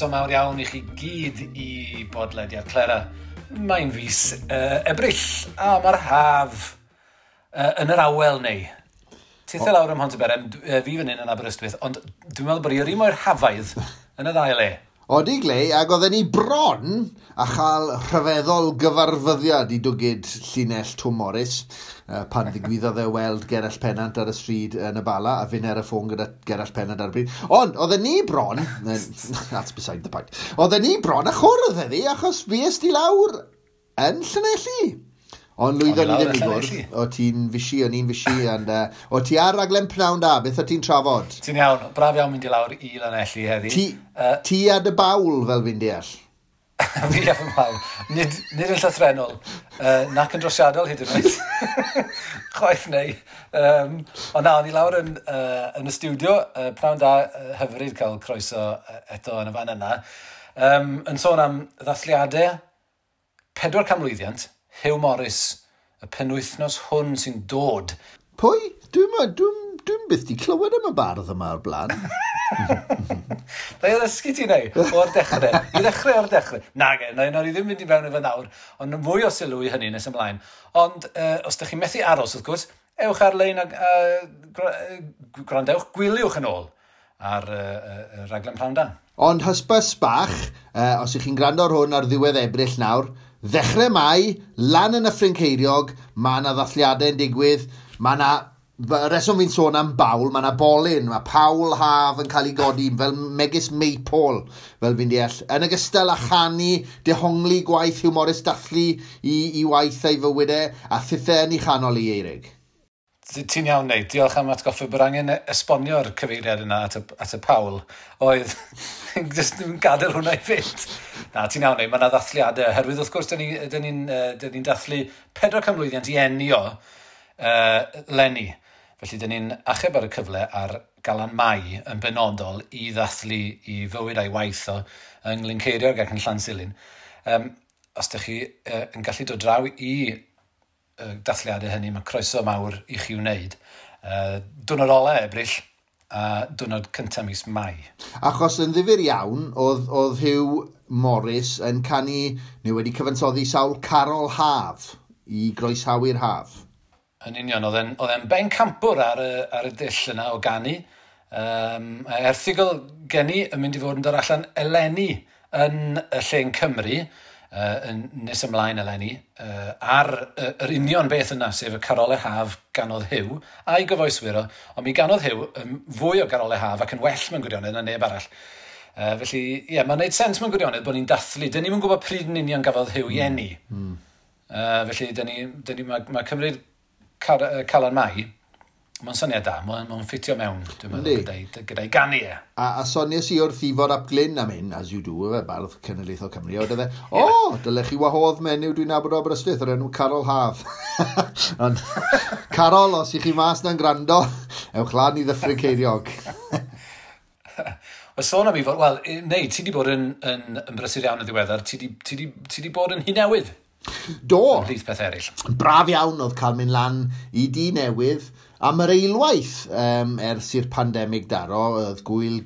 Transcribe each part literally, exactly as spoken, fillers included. Croeso mawr iawn i chi gyd i bodlediad Clera. Mae'n fis uh, Ebrill, a mae'r haf uh, yn yr awel neu. Teithio oh. lawr ym Hontyberem, uh, fi fan hyn yn Aberystwyth, ond dwi'n meddwl bod i'r un o'r hafaidd yn y ddau le. Oeddi gle, ac oedden ni bron a chael rhyfeddol gyfarfyddiad i dwgyd Llinell Tŵ Morris uh, pan ddigwyddodd e weld Geryll Pennant ar y stryd yn y Bala a fyn ar y ffôn gyda Geryll Pennant ar y bryd. Ond, oedden ni bron... That's beside the point. Oedden ni bron a chwrdd heddi achos fi ysdi lawr yn Llanelli. Ond lwyddo ni ddim i gwrdd, o ti'n fysi, o'n i'n fysi, and, uh, o ti ar raglen pnawn da, beth o ti'n trafod? Ti'n iawn, braf iawn mynd i lawr i Llanelli heddi. Ti, uh, ti ad y bawl fel fi'n deall? Fi ad y bawl, nid, nid yn llythrenol, uh, nac yn drosiadol hyd yn oed, chwaith neu. Um, ond na, o'n i lawr yn, uh, yn y studio, uh, pnawn da, uh, hyfryd cael croeso uh, eto yn y fan yna. Um, yn sôn am ddathliadau, pedwar canmlwyddiant, Hugh Morris, y penwythnos hwn sy'n dod. Pwy? Dwi'n dwi, dwi byth di clywed am y bardd yma o'r blaen. Dau ddysgu ti neu, o'r dechrau. I ddechrau o'r dechrau. Nag e, nawr i ddim mynd i fewn efo nawr, ond mwy o sylw i hynny nes ymlaen. Ond uh, os ydych chi'n methu aros, wrth gwrs, ewch ar-lein a uh, gwrandewch, gwyliwch yn ôl ar uh, uh, raglen pnawn da. Ond hysbys bach, uh, os ydych chi'n gwrando ar hwn ar ddiwedd Ebrill nawr, ddechrau mai, lan yn Yffryn Ceiriog, mae yna ddathliadau'n digwydd, mae yna, reswm fi'n sôn am bawl, mae yna bolyn, mae pawl haf yn cael ei godi, fel megis meipol, fel fi'n deall. Yn ogystal â chanu, dehongli gwaith Hugh Morris dathlu i, i waith ei fywydau, a thithau yn ei chanol i Eirig. Ti'n iawn neu, diolch am atgoffa bod angen esbonio'r cyfeiriad yna at y, at y pawl, oedd jyst yn gadael hwnna i fynd. Na, ti'n iawn neu, mae yna ddathliadau, herwydd wrth gwrs, dyn ni'n ni, uh, ni dathlu pedwar canmlwyddiant i enio uh, lenni. Felly, dyn ni'n achub ar y cyfle ar Galan Mai yn benodol i ddathlu i fywyd a'i waith o yng Nghlynceiriog ac yn Llansylin. Um, os ydych chi uh, yn gallu dod draw i dathliadau hynny, mae croeso mawr i chi wneud. Uh, Diwrnod ola Ebrill a diwrnod cyntaf mis Mai. Achos yn ddifyr iawn, oedd, oedd Hugh Morris yn canu, neu wedi cyfansoddi sawl Carol Haf i groesawu'r haf. Yn union, oedd e'n, oedd e'n ben campwr ar y, ar y dill yna o ganu. Um, erthigol gen i yn mynd i fod yn dod allan eleni yn y lle'n Cymru, Uh, yn nes ymlaen eleni uh, ar uh, yr union beth yna sef y carolau haf ganodd Hugh a'i gyfoeswyr o, ond mi ganodd Hugh um, fwy o carolau haf ac yn well mewn gwirionedd na neb arall. Uh, felly, ie, yeah, mae'n gwneud sens mewn gwirionedd bod ni'n dathlu. Dyn ni'n mynd gwybod pryd yn union gafodd Hugh i enni. Mm. Uh, felly, dyn ni, dyn ni, mae ma cymryd car, uh, Calan Mai. Mae'n syniad da, mae'n ma ffitio mewn, dwi'n meddwl, gyda'i gyda ganu e. A, a sonies i wrth Ivor ap Glyn am hyn, as you do, y bardd cenedlaethol Cymru, oedd e, o, oh, dyle chi wahodd menyw dwi'n nabod o Aberystwyth, yr enw Carol Haf. Ond, Carol, os i chi mas na'n gwrando, ewch lan i Ddyffryn Ceiriog. Wel, sôn am Ivor, wel, neu, ti di bod yn, yn, yn brysur iawn y ddiweddar, ti di, ti di, ti di bod yn Hunewydd. Do, braf iawn oedd cael mynd lan i dŷ newydd am yr eilwaith um, ers i'r pandemig daro, oedd gwyl,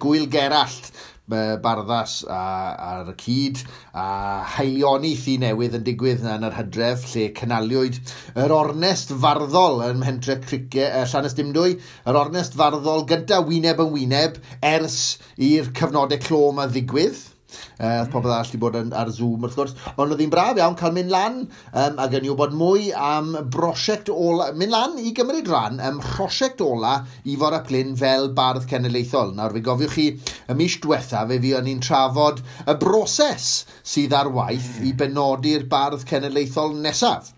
gwyl Gerallt, Bardas ar y cyd a haelioni thi newydd yn digwydd yn yr hydref lle cynaliwyd yr ornest farddol yn mhentre Cricau, Llanystumdwy, yr ornest farddol gyda wyneb yn wyneb ers i'r cyfnodau clo yma ddigwydd. Uh, pobl all di bod yn, ar Zoom wrth gwrs, ond oedd hi'n braf iawn cael mynd lan um, ac yn i'w bod mwy am brosiect ola, mynd lan i gymryd rhan am prosiect ola Ivor ap Glyn fel bardd cenedlaethol. Nawr fe gofiwch chi y mis diwetha fe fi o'n i'n trafod y broses sydd ar waith i benodi'r bardd cenedlaethol nesaf.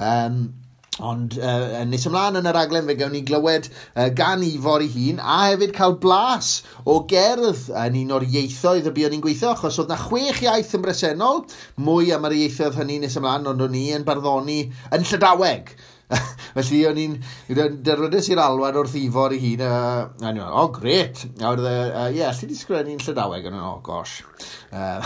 Um, Ond uh, nes ymlaen yn yr aglen fe gawn ni glywed uh, gan Ivor ei hun a hefyd cael blas o gerdd yn un o'r ieithoedd y buon ni'n gweithio achos oedd na chwech iaith yn bresennol, mwy am yr ieithoedd hynny nes ymlaen ond o'n i yn barddoni yn Llydaweg. Felly o'n i'n derwydus i'r alwad wrth Ivor ei hun uh, a ni'n o oh, gret a oedd e, ie, allu di sgrennu'n Llydaweg a ni'n o oh, gosh uh,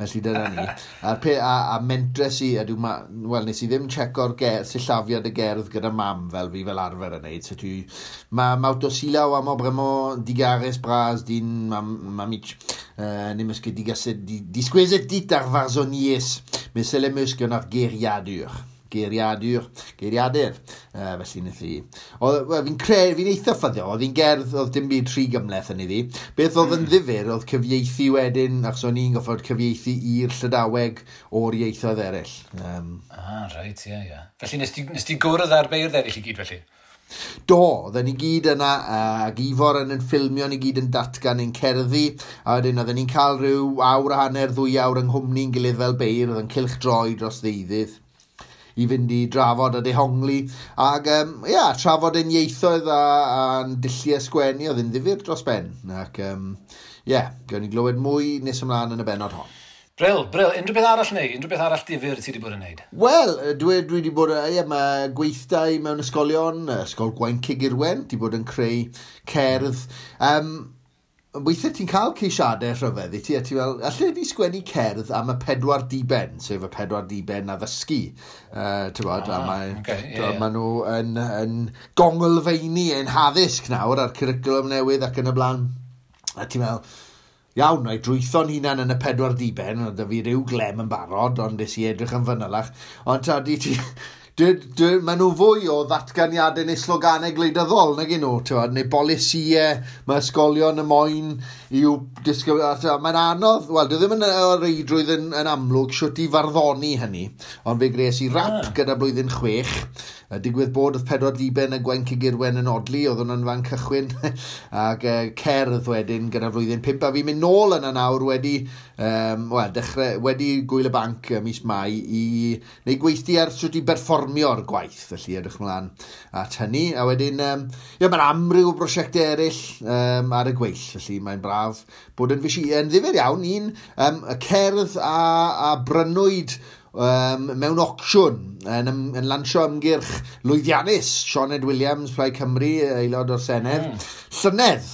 felly dyna ni a, a, a mentres i a dwi'n ma, wel nes i ddim checko'r sillafiad y gerdd gyda mam fel fi fel arfer yn neud so dwi ma mawtosilaw am obremo digares bras din mam, mamich Uh, ne mysgu di gased di disgwyset di ar farzonies, mysel e mysgu yn ar geiriadur. Geiriadur, geiriadur, uh, felly wnaeth i. Fi'n credu, fi'n eitha ffyddio, oedd hi'n gerdd, oedd dim byd rhy gymleth yn iddi. Beth oedd yn ddifur, oedd cyfieithu wedyn, achos o'n i'n goffod cyfieithu i'r Llydaweg o'r ieithoedd eraill. Um, ah, reit, ie, yeah, ie. Yeah. Felly nes ti, nes ti gwrdd ar beirdd eraill i gyd felly? Do, oedden ni gyd yna, uh, ag Ivor yn yn ffilmio, ni gyd yn datgan yn cerddi, a wedyn oedden ni'n cael rhyw awr a hanner, ddwy awr yng nghwmni'n gilydd fel beirdd, oedd yn cilch droi dros ddeuddydd. I fynd i drafod a dehongli ac um, ia, trafod yn ieithoedd a, a'n dullu a sgwennu oedd yn ddifur dros ben ac um, yeah, gawn ni glywed mwy nes ymlaen yn y benod hon. Bryl, bryl, unrhyw beth arall neu? Unrhyw beth arall difyr ti wedi bod yn neud? Wel, dwi wedi bod, ie, mae gweithdau mewn ysgolion, ysgol Gwaun Cigirwen, di bod yn creu cerdd. Um, Weithiau ti'n cael ceisiadau rhyfedd i ti, a ti fel, allai di sgwennu cerdd am y pedwar diben, sef y pedwar diben addysgu, uh, ti'n bod, ah, a maen okay, yeah, yeah. ma nhw yn, yn gongylfeini yn haddysg nawr ar cyricwlwm newydd ac yn y blaen, a ti'n fel, iawn, na'i drwytho'n hunan yn y pedwar diben, ond da fi ryw glem yn barod, ond nes i edrych yn fanylach, ond ta di ti... Mae nhw fwy o ddatganiadau neu sloganau gwleidyddol nag un nhw, neu bolisiau, mae ysgolion y moyn i'w disgwyl. Mae'n anodd, wel, dwi ddim yn reidrwydd yn, yn amlwg siwt i farddoni hynny, ond fe gres i rap gyda blwyddyn chwech. Digwydd bod oedd pedwar diben y Gwaun Cigirwen yn odli, oedd hwnna'n fan cychwyn, ac uh, cerdd wedyn gyda blwyddyn pump, a fi'n mynd nôl yna nawr wedi, um, wel, dechrau, wedi Gwyl y Banc mis Mai i neu gweithio ar siwt i berfformio o'r gwaith, felly edrych mlaen at hynny, a wedyn um, mae'n amryw o brosiectau eraill um, ar y gweill, felly mae'n braf bod yn fysi yn ddifyr iawn, un um, y cerdd a, a brynwyd um, mewn ocsiwn yn, yn, yn lansio ymgyrch lwyddiannus, Sioned Williams, Plaid Cymru, aelod o'r Senedd, mm. Llynedd,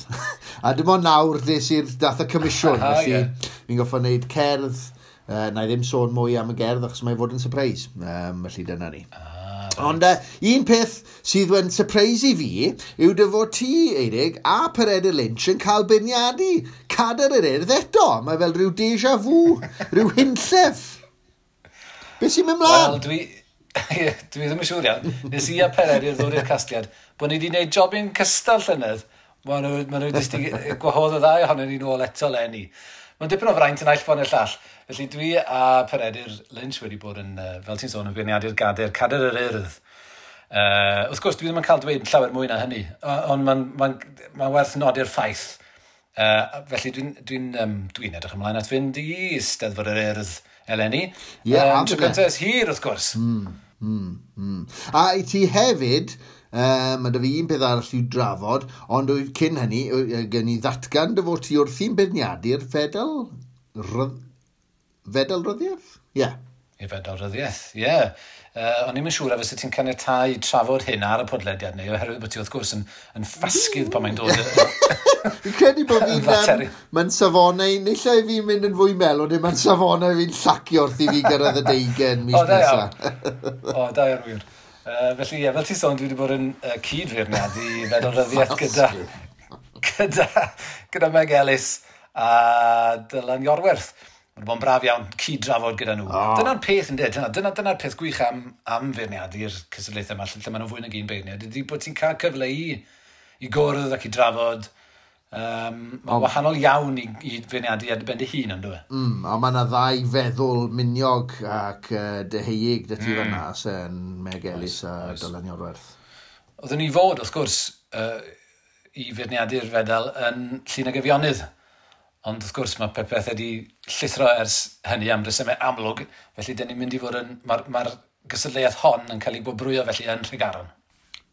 a dim ond nawr des i'r dath y comisiwn, felly fi'n goffo wneud cerdd. Uh, na i ddim sôn mwy am y gerdd achos mae fod yn surprise, um, felly dyna ni. Ah, Ond uh, un peth sydd wedi'n surprise i fi yw dy fod ti, Eirig, a Peredur Lynch yn cael beirniadu Cadair yr Urdd eto. Mae fel rhyw deja vu, rhyw hinllef. Be sy'n mynd mlaen? Wel, dwi... dwi ddim yn siŵr iawn. Nes i a Peredur ddod i'r casgliad bod ni wedi gwneud job yn cystal Llynedd. Mae nhw wedi gwahodd o ddau ohono ni'n ôl eto leni. Mae'n dipyn o fraint yn aill ffordd yn y llall. Felly dwi a Peredur Lynch wedi bod yn, fel ti'n sôn, yn beirniadu'r Cadair, Cadair yr Urdd. Uh, wrth gwrs, dwi ddim yn cael dweud llawer mwy na hynny, ond mae'n ma ma werth nodi'r ffaith. Uh, felly dwi'n dwi um, dwi edrych ymlaen at fynd i Steddfod yr Urdd eleni. Ie, yeah, um, Trygyntes hir, wrth gwrs. Mm, mm, mm. A i ti hefyd... Um, mae da fi un peth arall i'w drafod, ond oedd cyn hynny, gen i ddatgan dy fod ti wrthi'n beirniadu'r fedal... Rydd... Fedal ryddiaeth? Ie. Yeah. I fedal ryddiaeth, ie. Yeah. Uh, o'n i'm yn siŵr a fysa ti'n caniatáu trafod hyn ar y podlediad neu, oherwydd bod ti wrth gwrs yn, yn ffasgydd pan mae'n dod... Fi'n credu bod fi'n... Mae'n safonau... Nillai fi'n mynd yn fwy mel, ond mae'n safonau fi'n llacio wrth i fi gyrraedd y deugen mis nesaf. O, da iawn wir. Uh, felly, ie, fel ti sôn, dwi wedi bod yn uh, cydfeirniadu i feddalryddiaeth gyda, gyda, gyda Meg Ellis a Dylan Iorwerth. Mae'n bod yn braf iawn cyd-drafod gyda nhw. Oh. Dyna'r peth yn dweud, dyna'r dyna, dyna peth gwych am, am feirniadu'r cystadlaethau yma, lle maen nhw fwy nag un beirniad, ydy bod ti'n cael cyfle i, i gwrdd ac i drafod. Um, mae'n wahanol iawn i, i feirniadu ar y ben dy hun, ond dwi. Mm, ond mae yna ddau feddwl miniog ac uh, dyheig dy ti mm. fanna, sy'n Meg Ellis a nice. Dylan Iorwerth. Oedden ni fod, wrth gwrs, uh, i feirniadu'r fedal yn Llun y Gyfionydd. Ond wrth gwrs mae popeth wedi llithro ers hynny am resymau amlwg, felly dyn ni'n mynd i fod yn... Mae'r ma gystadleuaeth hon yn cael ei bobrwyo felly yn Tregaron.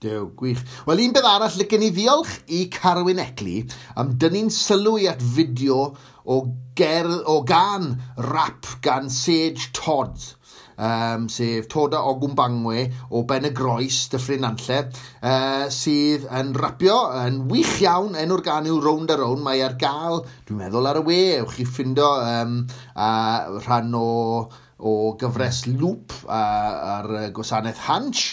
Dew, gwych. Wel, un beth arall, licen ni ddiolch i Carwyn Ecli am dynnu'n sylw i at fideo o, gerdd, o gan rap gan Sage Todd, um, sef Toda Ogumbangwe o Ben y Groes, Dyffryn Nantlle, uh, sydd yn rapio yn wych iawn, enw'r gan yw Round a Round, mae ar gael, dwi'n meddwl ar y we, ewch chi ffindo um, uh, rhan o... o gyfres Loop ar gwasanaeth Hunch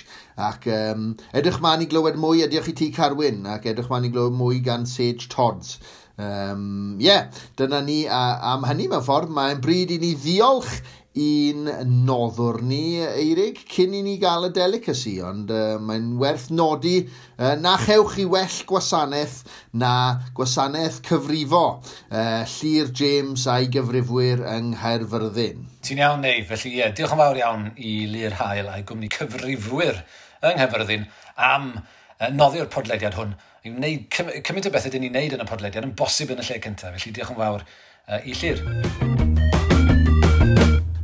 ac um, edrych ma'n i glywed mwy a diolch i ti Carwyn ac edrych ma'n i glywed mwy gan Sage Todds Um, yeah, dyna ni a, am hynny mewn ffordd. Mae'n bryd i ni ddiolch i'n noddwr ni, Eirig, cyn i ni gael y delicacy, ond uh, mae'n werth nodi uh, na chewch chi well gwasanaeth na gwasanaeth cyfrifo uh, Llyr James a'i gyfrifwyr yng Nghaerfyrddin. Ti'n iawn, Ney, felly ie, diolch yn fawr iawn i Llyr Hael a'i gwmni cyfrifwyr yng Nghaerfyrddin am uh, noddi'r podlediad hwn. I'w wneud, cymaint o bethau dyn ni'n wneud yn y podlediad yn bosib yn y lle cyntaf, felly diolch yn fawr uh, i Llyr.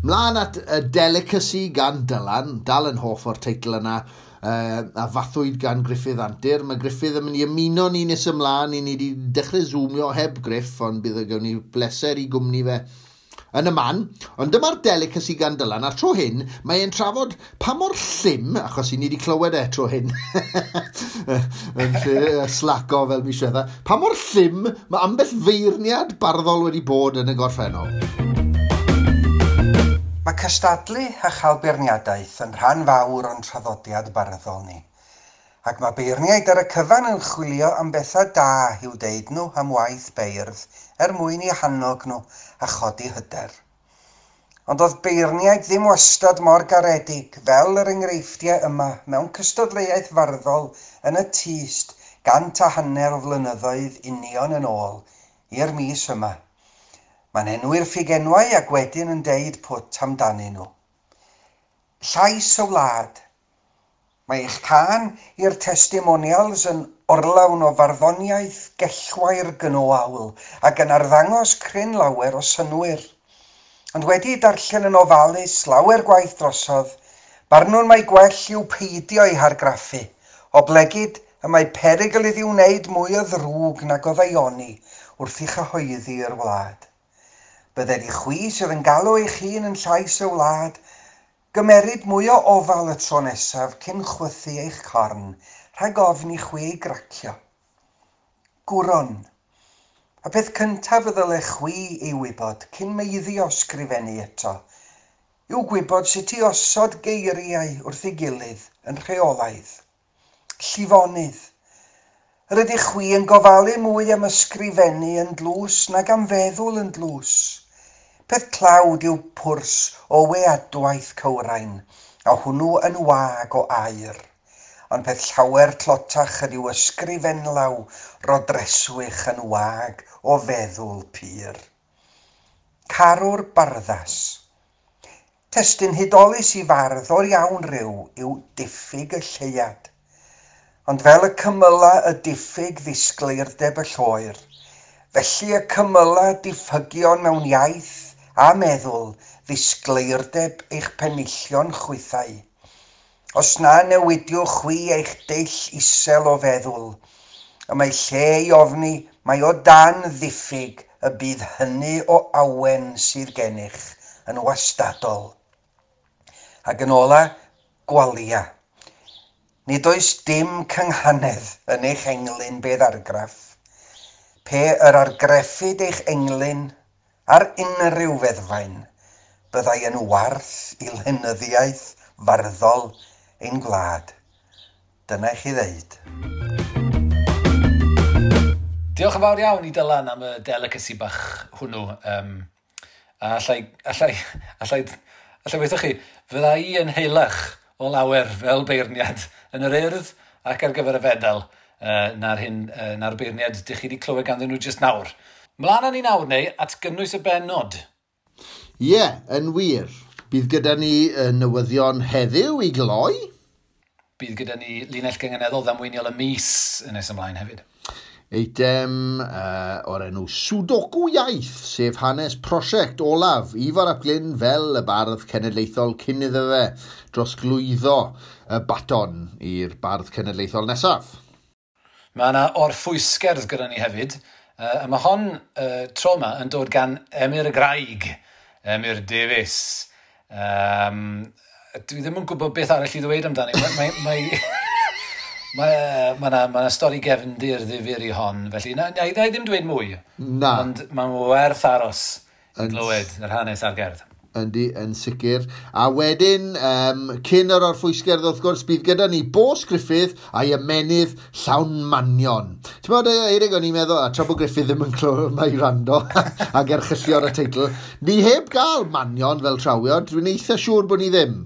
Mlaen at y delicacy gan Dylan, dal yn hoff o'r teitl yna, uh, a fathwyd gan Griffith Antur. Mae Griffith yn mynd i ymuno ni nes ymlaen, i ni wedi dechrau zoomio heb Griff, ond bydd y gawn ni bleser i gwmni fe yn y man. Ond dyma'r delicacy gan Dylan, a tro hyn mae'n trafod pa mor llym, achos i ni wedi clywed e tro hyn, yn slaco fel mi siwetha, pa mor llym mae ambell feirniad barddol wedi bod yn y gorffennol. Mae cystadlu a chalberniadaeth yn rhan fawr o'n traddodiad barddol ni, ac mae beirniaid ar y cyfan yn chwilio am bethau da i'w deud nhw am waith beirdd er mwyn i hannog nhw a chodi hyder. Ond oedd beirniaid ddim wastad mor garedig fel yr enghreifftiau yma mewn cystadleuaeth farddol yn y tyst gant a hanner o flynyddoedd union yn ôl i'r mis yma. Mae'n enwi'r ffigenwau ac wedyn yn deud pwt amdanyn nhw. Llais y wlad. Mae eich cân i'r testimonials yn orlawn o farddoniaeth gellwair gynnoawl ac yn arddangos cryn lawer o synwyr. Ond wedi darllen yn ofalus lawer gwaith drosodd, barnwn mae gwell i'w peidio i hargraffu, o blegyd y mae perygl iddi wneud mwy o ddrwg nag o ddaioni wrth i chyhoeddi i'r wlad. Byddai chwi sydd yn galw eich hun yn llais y wlad, gymeryd mwy o ofal y tro nesaf cyn chwythu eich corn, rhag ofn i chwi ei gracio. Gwron. Y peth cyntaf y ddylai chwi ei wybod cyn meiddio sgrifennu eto, yw gwybod sut i osod geiriau wrth ei gilydd yn rheolaidd. Llifonydd. Rydych chwi yn gofalu mwy am ysgrifennu yn dlws nag am feddwl yn dlws. Peth clawd yw pwrs o weadwaith cywrain, a hwnnw yn wag o air. Ond peth llawer tlotach ydyw ysgrifenlaw rodreswych yn wag o feddwl pur. Carw'r Bardas. Testyn hudolus i fardd o'r iawn rhyw yw diffyg y lleiad. Ond fel y cymyla y diffyg ddisgleirdeb y lloer, felly y cymyla diffygion mewn iaith, a meddwl ddisgleirdeb eich penillion chwythau. Os na newidiwch chwi eich deill isel o feddwl, y mae lle i ofni mae o dan ddiffyg y bydd hynny o awen sydd gennych yn wastadol. Ac yn ola, gwalia. Nid oes dim cynghanedd yn eich englyn beddargraff. Pe yr argreffyd eich englyn, ar unrhyw feddfaen, byddai yn warth i lenyddiaeth farddol ein gwlad. Dyna eich i ddeud. Diolch yn fawr iawn i Dylan am y delicacy bach hwnnw. Um, a allai, allai, allai, allai weithio chi, fyddai i yn heilach o lawer fel beirniad yn yr urdd ac ar gyfer y fedal uh, na'r, hyn, uh, na'r beirniad dych chi wedi clywed ganddyn nhw jyst nawr. Mlaen â ni nawr, neu, at gynnwys y bennod. Ie, yeah, yn wir. Bydd gyda ni newyddion heddiw i gloi. Bydd gyda ni linell gyngeneddol ddamweiniol y mis yn nes ymlaen hefyd. Eitem uh, o'r enw Sudoku Iaith, sef hanes prosiect olaf Ivor ap Glyn fel y bardd cenedlaethol cyn iddo fe dros glwyddo y baton i'r bardd cenedlaethol nesaf. Mae yna o'r ffwysgerdd gyda ni hefyd. Uh, a mae hon uh, tro yma yn dod gan Emyr Graig, Emyr Davies. Um, dwi ddim yn gwybod beth arall i ddweud amdani. Mae yna mae, mae, mae, mae mae stori gefndir ddifur i hon, felly na, na, na i ddim dweud mwy. Na. Ond mae'n werth aros i glywed yr hanes a'r gerdd. Yndi, yn sicr. A wedyn, um, cyn yr orffwysgerdd wrth gwrs, bydd gyda ni Bos Griffith a'i ymenydd llawn manion. Ti'n bod, Eirig, o'n i'n meddwl, a tra bod Griffith ddim yn clywed mai rando ac erchylio ar y teitl, ni heb gael manion fel trawio, dwi'n eitha siŵr bod ni ddim.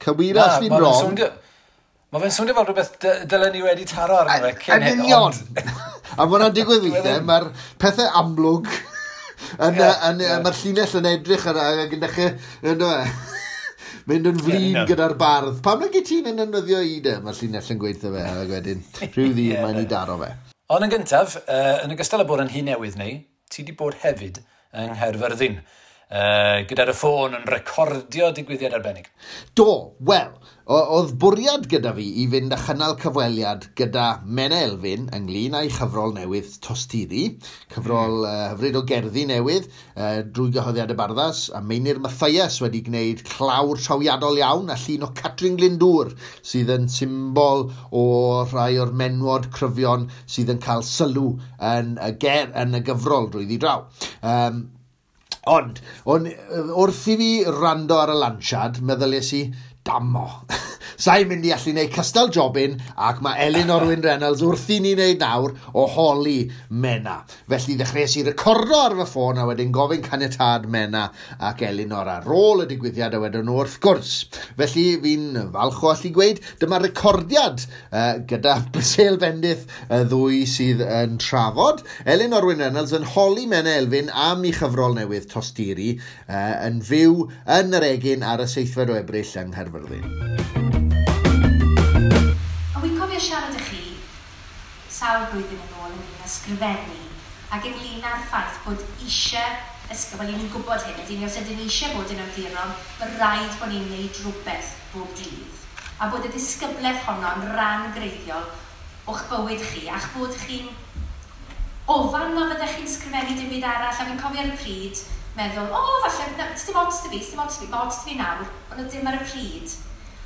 Cywira os fi'n wrong. Mae fe'n swnio fel rhywbeth dylen ni wedi taro ar gyfer cyn hyn. Yn union. A mae hwnna'n digwydd weithiau, mae'r pethau amlwg yn mae'r llinell yn edrych ac yn dechrau mynd yn flin gyda'r bardd. Pam na gyd ti'n yn ynwyddio i de? Mae'r llinell yn gweithio fe ac wedyn rhyw ddydd mae'n ei daro fe. Ond yn gyntaf, yn ogystal â bod yn hun newydd neu, ti wedi bod hefyd yng Nghaerfyrddin. Uh, gyda'r ffôn yn recordio digwyddiad arbennig. Do, wel, oedd bwriad gyda fi i fynd a chynnal cyfweliad gyda Menna Elfyn ynglyn â'i chyfrol newydd Tostiri, cyfrol uh, hyfryd o gerddi newydd uh, drwy gyhoddiad y Bardas, a Meinir Mathias wedi gwneud clawr trawiadol iawn a llun o Catrin Glindŵr, sydd yn symbol o rai o'r menwod cryfion sydd yn cael sylw yn y, ger, yn y gyfrol drwy ddi draw. Um, Ond, on, wrth i fi rando ar y lansiad, meddyliais i, damo. Sa'n mynd i allu neud cystal jobyn, ac mae Eleanor Wyn Reynolds wrth i ni neud nawr o holi Menna. Felly ddechreuais i recordo ar fy ffôn a wedyn gofyn caniatâd Menna ac Eleanor ar ôl y digwyddiad a wedyn nhw wrth gwrs. Felly fi'n falch o allu gweud, dyma recordiad uh, gyda bresel bendith y ddwy sydd yn trafod. Eleanor Wyn Reynolds yn holi Menna Elfyn am ei chyfrol newydd Tostiri uh, yn fyw yn yr egin ar y seithfed o Ebrill yng Nghaerfyrddin. Siarad â chi sawl blwyddyn yn ôl ynglyn â sgrifennu ac ynglyn â'r ffaith bod eisiau ysgrifennu, wel, ni'n gwybod hyn, ydy ni os ydyn ni eisiau bod yn awduron, mae rhaid bod ni'n gwneud rhywbeth bob dydd. A bod y disgyblaeth honno yn rhan greiddiol o'ch bywyd chi, a'ch bod chi'n ofan na fyddech chi'n sgrifennu dim byd arall, a fi'n cofio ar y pryd meddwl, o, oh, falle, na, sdim ots dy fi, sdim ots dy fi, ots dy fi nawr, ond dim ar y pryd.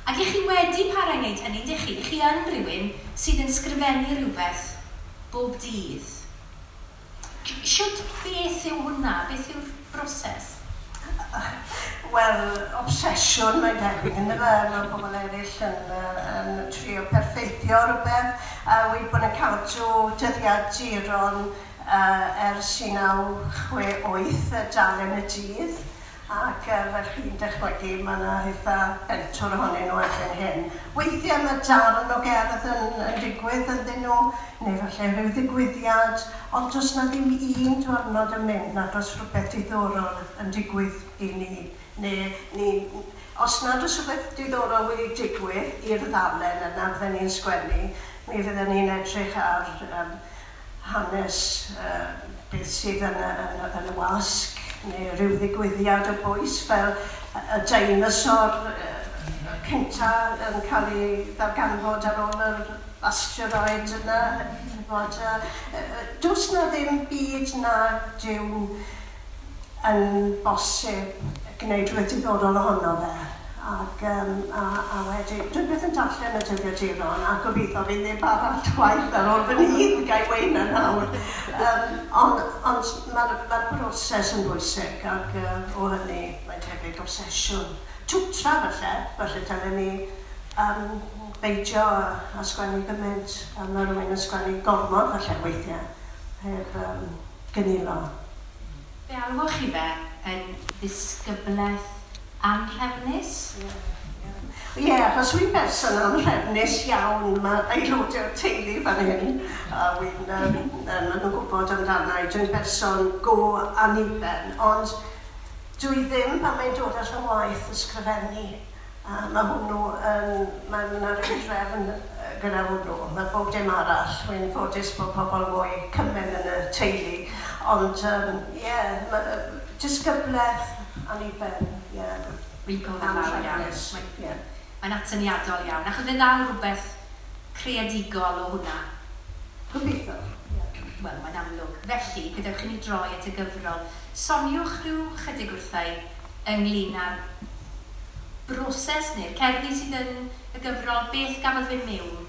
Ac i chi wedi para wneud hynny, ydych chi, chi yn rhywun sydd yn sgrifennu rhywbeth bob dydd. Siwt beth yw hwnna? Beth yw'r broses? Wel, obsesiwn mae'n debyg yn y fe, mae pobl eraill yn, yn trio perfeithio rhywbeth, a wedi bod yn cadw dyddiad duron uh, ers nineteen sixty-eight dal yn y dydd. Ac uh, fel chi'n dychmygu, mae yna eitha bentwr ohonyn nhw erbyn hyn. Weithiau mae darn o gerdd yn, yn digwydd ynddyn nhw, neu falle rhyw ddigwyddiad, ond does yna ddim un diwrnod yn mynd nad oes rhywbeth diddorol yn digwydd i ni. Neu, ni os nad oes rhywbeth diddorol wedi digwydd i'r ddalen yna fydden ni'n sgwennu, mi fydden ni'n edrych ar um, hanes uh, beth sydd yn, yn, yn y wasg, neu rhyw ddigwyddiad y bwys fel y dinosaur cyntaf yn cael ei ddarganfod ar ôl yr asteroid yna. Does na ddim byd na dyw yn bosib gwneud rhywbeth diddorol ohono fe. Ac, um, a, a wedi, dwi'n byth yn darllen y dyddiau diron, a gobeithio fi ddim arall gwaith ar ôl fy hun gael weina nawr. Um, ond ond mae'r ma broses yn bwysig, ac uh, o hynny mae'n tebyg obsesiwn. Twtra falle, falle dylen ni um, beidio a sgwennu gymaint, a mae rhywun yn sgwennu gormod falle weithiau, heb um, gynilo. Be alw chi fe yn ddisgyblaeth anhrefnus? Ie, achos wy'n berson anhrefnus iawn, mae aelodau'r teulu fan hyn, a wy'n um, um, gwybod amdanau, dwi'n berson go a niben, ond dwi ddim pan mae'n dod at fy waith ysgrifennu. Uh, mae hwnnw yn, mae yna rhyw drefn gyda hwnnw, mae bob dim arall, wy'n ffodus bod pobl mwy cymen yn y teulu, ond um, yeah, mae uh, disgyblaeth aniben. Yeah. Rico fel ar iawn. Yeah. Mae'n atyniadol iawn. Ac oedd e ddal rhywbeth creadigol o hwnna? Gobeithio. Yeah. Wel, mae'n amlwg. Felly, gadewch chi ni droi at y gyfrol. Soniwch rhyw chydig wrthau ynglyn â'r broses neu'r cerddi sydd yn y gyfrol. Beth gafodd fe mewn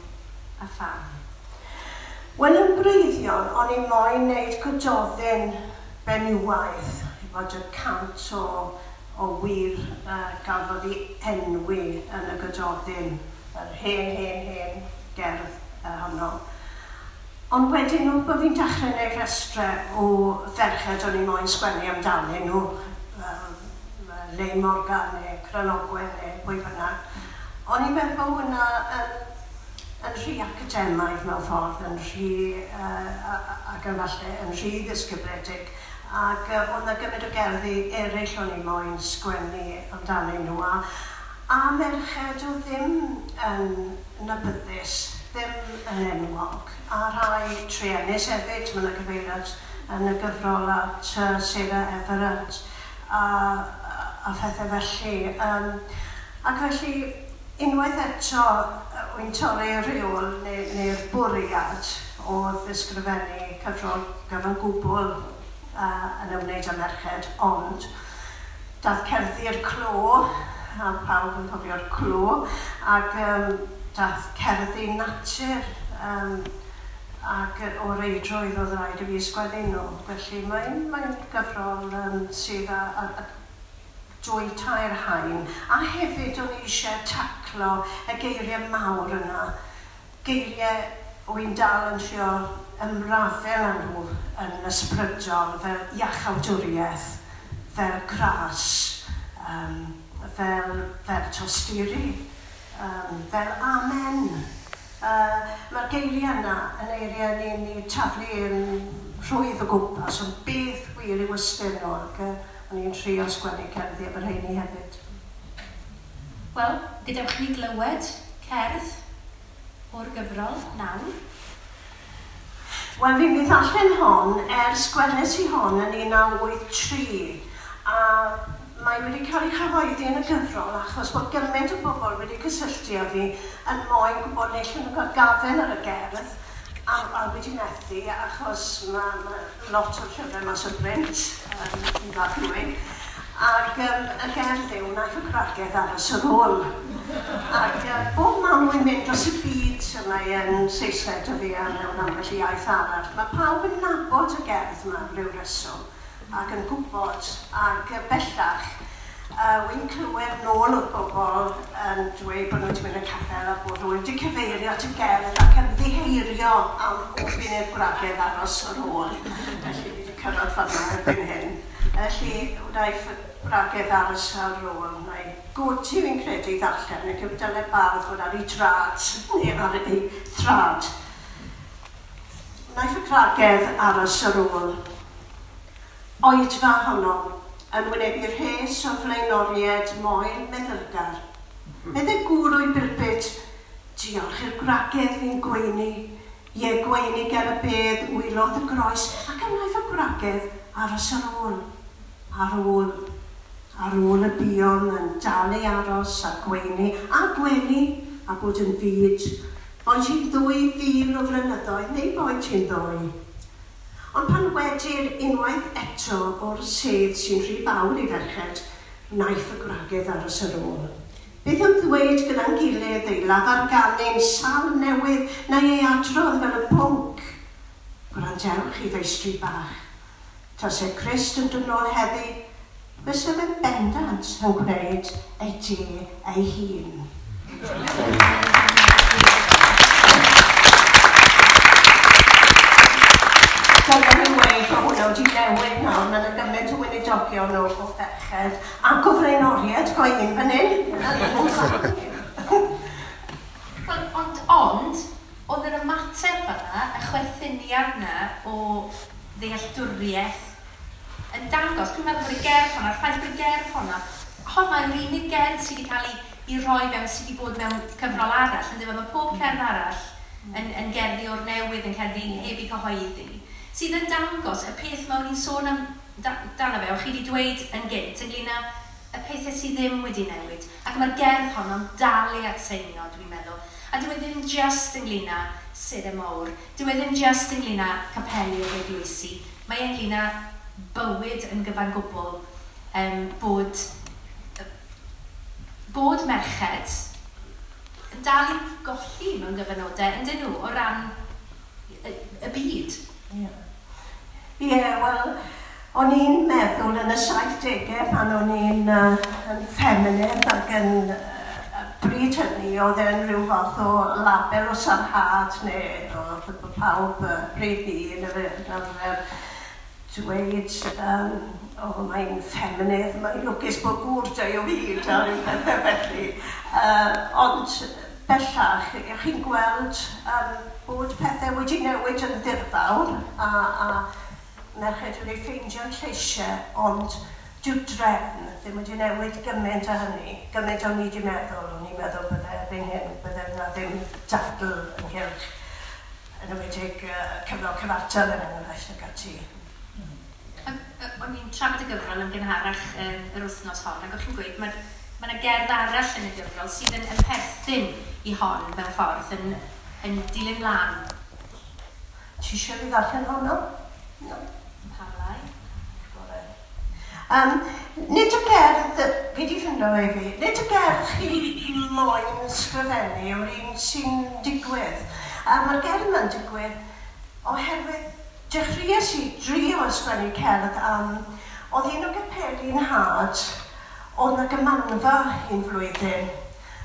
a pham? Wel, yn breiddiol, o'n i moyn wneud cododdyn benywaidd. I fod y cant o o wir uh, gafodd ei enwi yn y Gododdin, yr hen, hen, hen gerdd uh, honno. Ond wedyn nhw bod fi'n dechrau neu restre o ferched o'n i moyn sgwennu amdani nhw, uh, Leigh Morgan neu Cranogwen neu pwy bynnag. O'n i'n meddwl bod hwnna yn, yn rhy academaidd mewn ffordd, yn rhy, uh, ac yn falle, yn rhy ddisgybledig. Ac uh, oedd yna gymaint o gerddi eraill o'n i'n moyn sgwennu amdani nhw. A, a merched o ddim yn nabyddus, ddim yn enwog. A rhai trenis hefyd, mae yna gyfeiriad yn y gyfrol at uh, Sarah Everett a, a, a phethau felly. Um, ac felly, unwaith eto, wy'n torri reol neu'r neu bwriad o ddisgrifennu cyfrol gyfan gwbl uh, yn ymwneud â merched, ond daeth cerddi'r clo, a pawb yn cofio'r clo, ac um, daeth cerddi natur, um, ac o'r eidrwydd oedd rhaid i fi sgwennu nhw. Felly mae'n mae gyfrol um, sydd a, a, a dwy tair haen. A hefyd o'n eisiau taclo y geiriau mawr yna. Geiriau wy'n dal yn trio ymrafael â nhw yn ysbrydol fel iachawdwriaeth, fel cras, um, fel, fel tostiri, um, fel amen. Uh, Mae'r geiriau yna yn eiriau ni'n ni taflu yn rhwydd o gwmpas, ond beth wir i wystyn nhw, ac o'n i'n trio sgwennu cerddi am yr heini hefyd. Wel, gadewch ni glywed cerdd o'r gyfrol nawr. Wel, fi'n mynd allan hon ers gwernes i hon yn un naw wyth tri, a mae wedi cael ei chyhoeddi yn y gyfrol achos bod gymaint o bobl wedi cysylltu â fi yn moyn gwybod neu lle nhw'n cael gafael ar y gerdd a, a wedi methu achos mae ma lot o'r llyfrau mas o brint um, i fach nhw. Ac um, y gerdd yw Naeth y Cragedd Aros y Rôl. Ac um, bob man wy'n mynd dros y byd yma yn Saesneg o fi a mewn ambell i iaith arall. Mae pawb yn nabod y gerdd yma am ryw reswm ac yn gwybod, ac bellach, uh, wy'n clywed nôl o'r bobl yn dweud bod nhw wedi mynd y capel a bod nhw wedi cyfeirio at y gerdd ac yn ddiheirio am ofyn i'r gwragedd aros o'r ôl. Felly, fi wedi cyrraedd fan yna erbyn hyn. Felly, wnaeth gwragedd aros o'r ôl, neu godi fi'n credu ddarllen, ac yw dyle bardd fod ar ei drad, neu ar ei thrad. Wnaeth y gwragedd aros o'r ôl. Oedfa honno yn wynebu'r rhes o flaenoried moel meddylgar. Meddai gwr o'i bilbyd, diolch i'r gwragedd fi'n gweini, ie gweini ger y bedd wylodd y groes ac ymlaeth y gwragedd aros ar ôl, ar ôl, ar ôl y bion yn dal ei aros a gweini a gweini a bod yn fyd. Boed hi'n ddwy fil o flynyddoedd neu boed hi'n ddwy. Ond pan wedi'r unwaith eto o'r sedd sy'n rhy fawr i ferched, Naeth y Gwragedd Aros ar Ôl. Beth am ddweud gyda'n gilydd ei lafarganu'n sal newydd neu ei adrodd fel y bwnc? Gwrandewch i ddeistri bach. Tase Crist yn dod nôl heddi, fysa fe'n bendant yn gwneud ei de ei hun. Dyna ni'n weid bod hwnna wedi newid nawr, mae'n gymaint o wynidogion o ferched ac o flaenoried goein fan hyn. Ond, ond, oedd yr ymateb yna, y chwerthiniad yna o ddealltwriaeth yn dangos, dwi'n meddwl bod y gerdd hwnna, y ffaith bod y gerdd hwnna, hwnna'n unig gerdd sydd wedi cael ei roi mewn, sydd wedi bod mewn cyfrol arall, yn dweud, mae pob cerdd arall yn, yn gerddi o'r newydd, yn gerddi heb eu cyhoeddi. Sydd yn dangos y peth mewn i'n sôn am dan fe, o'ch chi wedi dweud yn gynt ynglyn â y pethau sydd ddim wedi newid. Ac mae'r gerdd hon am dalu at seinio, dwi'n meddwl. A dwi ddim just ynglyn â Sir y Mawr, dwi ddim just ynglyn â Capeli o'r Eglwysi. Mae ynglyn â bywyd yn gyfan gwbl um, bod, bod merched yn dal i golli mewn gyfynodau, yndyn nhw, o ran y, y byd. Yeah. Ie, yeah, wel, O'n i'n meddwl yn y saithdegau pan o'n i'n uh, ffeminydd ac yn uh, bryd hynny oedd e'n rhyw fath o label o sarhad neu oedd pawb uh, bryd i yn yr dweud um, o oh, mae'n ffeminydd, mae'n lwcus bod gwrdau o hyd a rhyw bethau felly. Uh, ond bellach, chi'n gweld um, bod pethau wedi newid yn ddirfawn a, a merched wedi ffeindio'n lleisiau, ond dyw drefn ddim wedi newid gymaint â hynny. Gymaint o'n i wedi meddwl, o'n i'n meddwl bydde erbyn hyn, bydde yna ddim dadl yn gylch, yn ymwedig uh, cyflog cyfartal yn enghraifft ac ati. O'n i'n trafod y gyfrol yn gynharach um, yr wythnos hon, ac o'ch chi'n gweud, mae ma yna gerdd arall yn y gyfrol sydd yn perthyn i hon mewn ffordd yn, yn dilyn lan. Ti eisiau fi ddarllen honno? No. Parlai. Um, nid y gerdd, fi wedi ffyndo ei fi, nid y gerdd chi moyn ysgrifennu yw'r un sy'n digwydd. A mae'r gerdd yma'n digwydd oherwydd dechreuais i drio ysgrifennu cerdd am oedd un o Gapelu'n had oedd na gymanfa un flwyddyn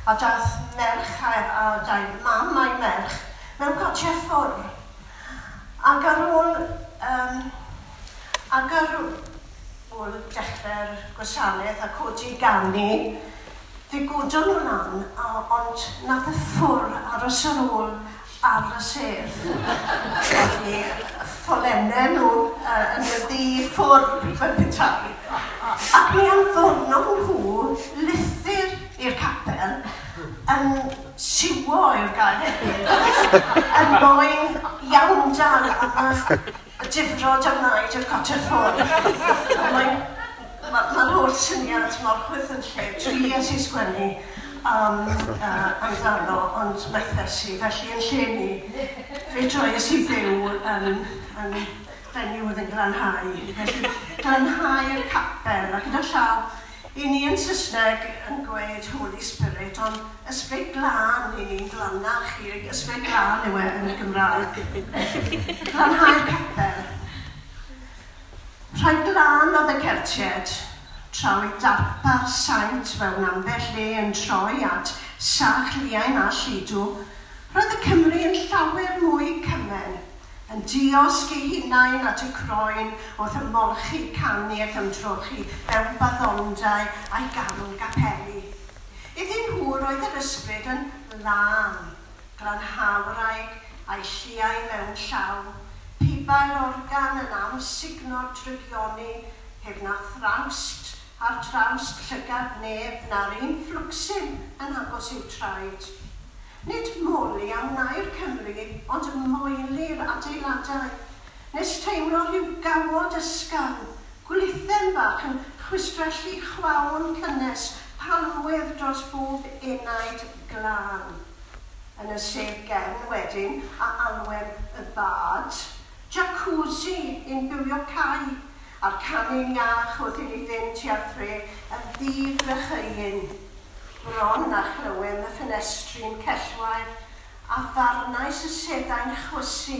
a daeth merch a, a daeth mam a'i merch mewn gotia ffwrdd. Ac ar ôl Um, ac ar ôl dechrau'r gwasanaeth a codi ganu, fe godon nhw lan, ond nath y ffwr aros ar ôl ar y sef. Felly, ffolennau nhw uh, yn y ddi ffwr fel petai. Ac mi anfonno nhw lithir i'r capel yn siwo i'r gael hefyd, yn boen iawn dal am y difrod am naid o'r cotedd ffôn. Mae'r holl syniad mor chwyth yn lle, dries i sgwennu am amdano, ond methes i, felly yn lle ni, fe droes i fyw yn fenyw oedd yn glanhau. Felly glanhau'r capel, ac yn y llaw, i ni yn Saesneg yn gweud Holy Spirit, ond ysbryd glân i ni'n glanach i, ysbryd glân yw e yn y Gymraeg. Glanhau'r capel. Rhaid glân oedd y certied, traw i darpa'r saint mewn ambell le yn troi at sach liain a llidw, roedd y Cymru yn llawer mwy cymen, yn diosg ei hunain at y croen wrth ymolchi canu ac ymdrochi mewn baddondau a'i ganol gapeli. Iddyn nhw roedd yr ysbryd yn lan, glanhawraig a'i lliau mewn llaw, pibau'r organ yn amsugno'r trygioni, heb na thrawst a'r trawst llygad neb na'r un fflwcsyn yn agos i'w traed. Nid moli am nair Cymru, ond moeli'r adeiladau. Nes teimlo rhyw gawod ysgan, gwlithau'n bach yn chwistrellu chwawn cynnes, palmwydd dros bob enaid glân. Yn y sef gen wedyn a alwem y bad, jacuzzi yn bywio cae, a'r canu'n iach wrth i ni fynd i athre y ddifrychau'n. Bron a chlywem y ffenestri'n cellwair a ddarnais y seddau'n chwysu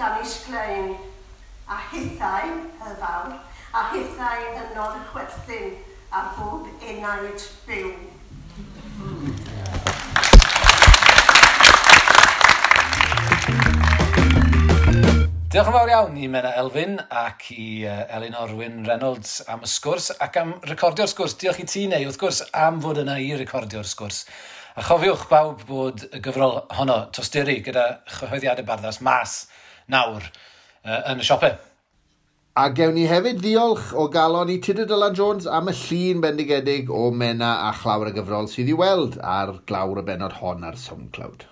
Dani Schlick a hithau y fawr a hithau ynodd y chwerthin a bob enaid byw. Diolch yn fawr iawn i Menna Elfyn ac i uh, Eleanor Wyn Reynolds am y sgwrs ac am recordio'r sgwrs. Diolch i ti neu, wrth gwrs, am fod yna i recordio'r sgwrs. A chofiwch bawb bod y gyfrol honno, Tostiri, gyda chyhoeddiadau Bardas mas nawr uh, yn y siopau. A gewn ni hefyd ddiolch o galon i Tudodolan Jones am y llun bendigedig o Menna a chlawr y gyfrol sydd i weld ar glawr y bennod hon ar SoundCloud.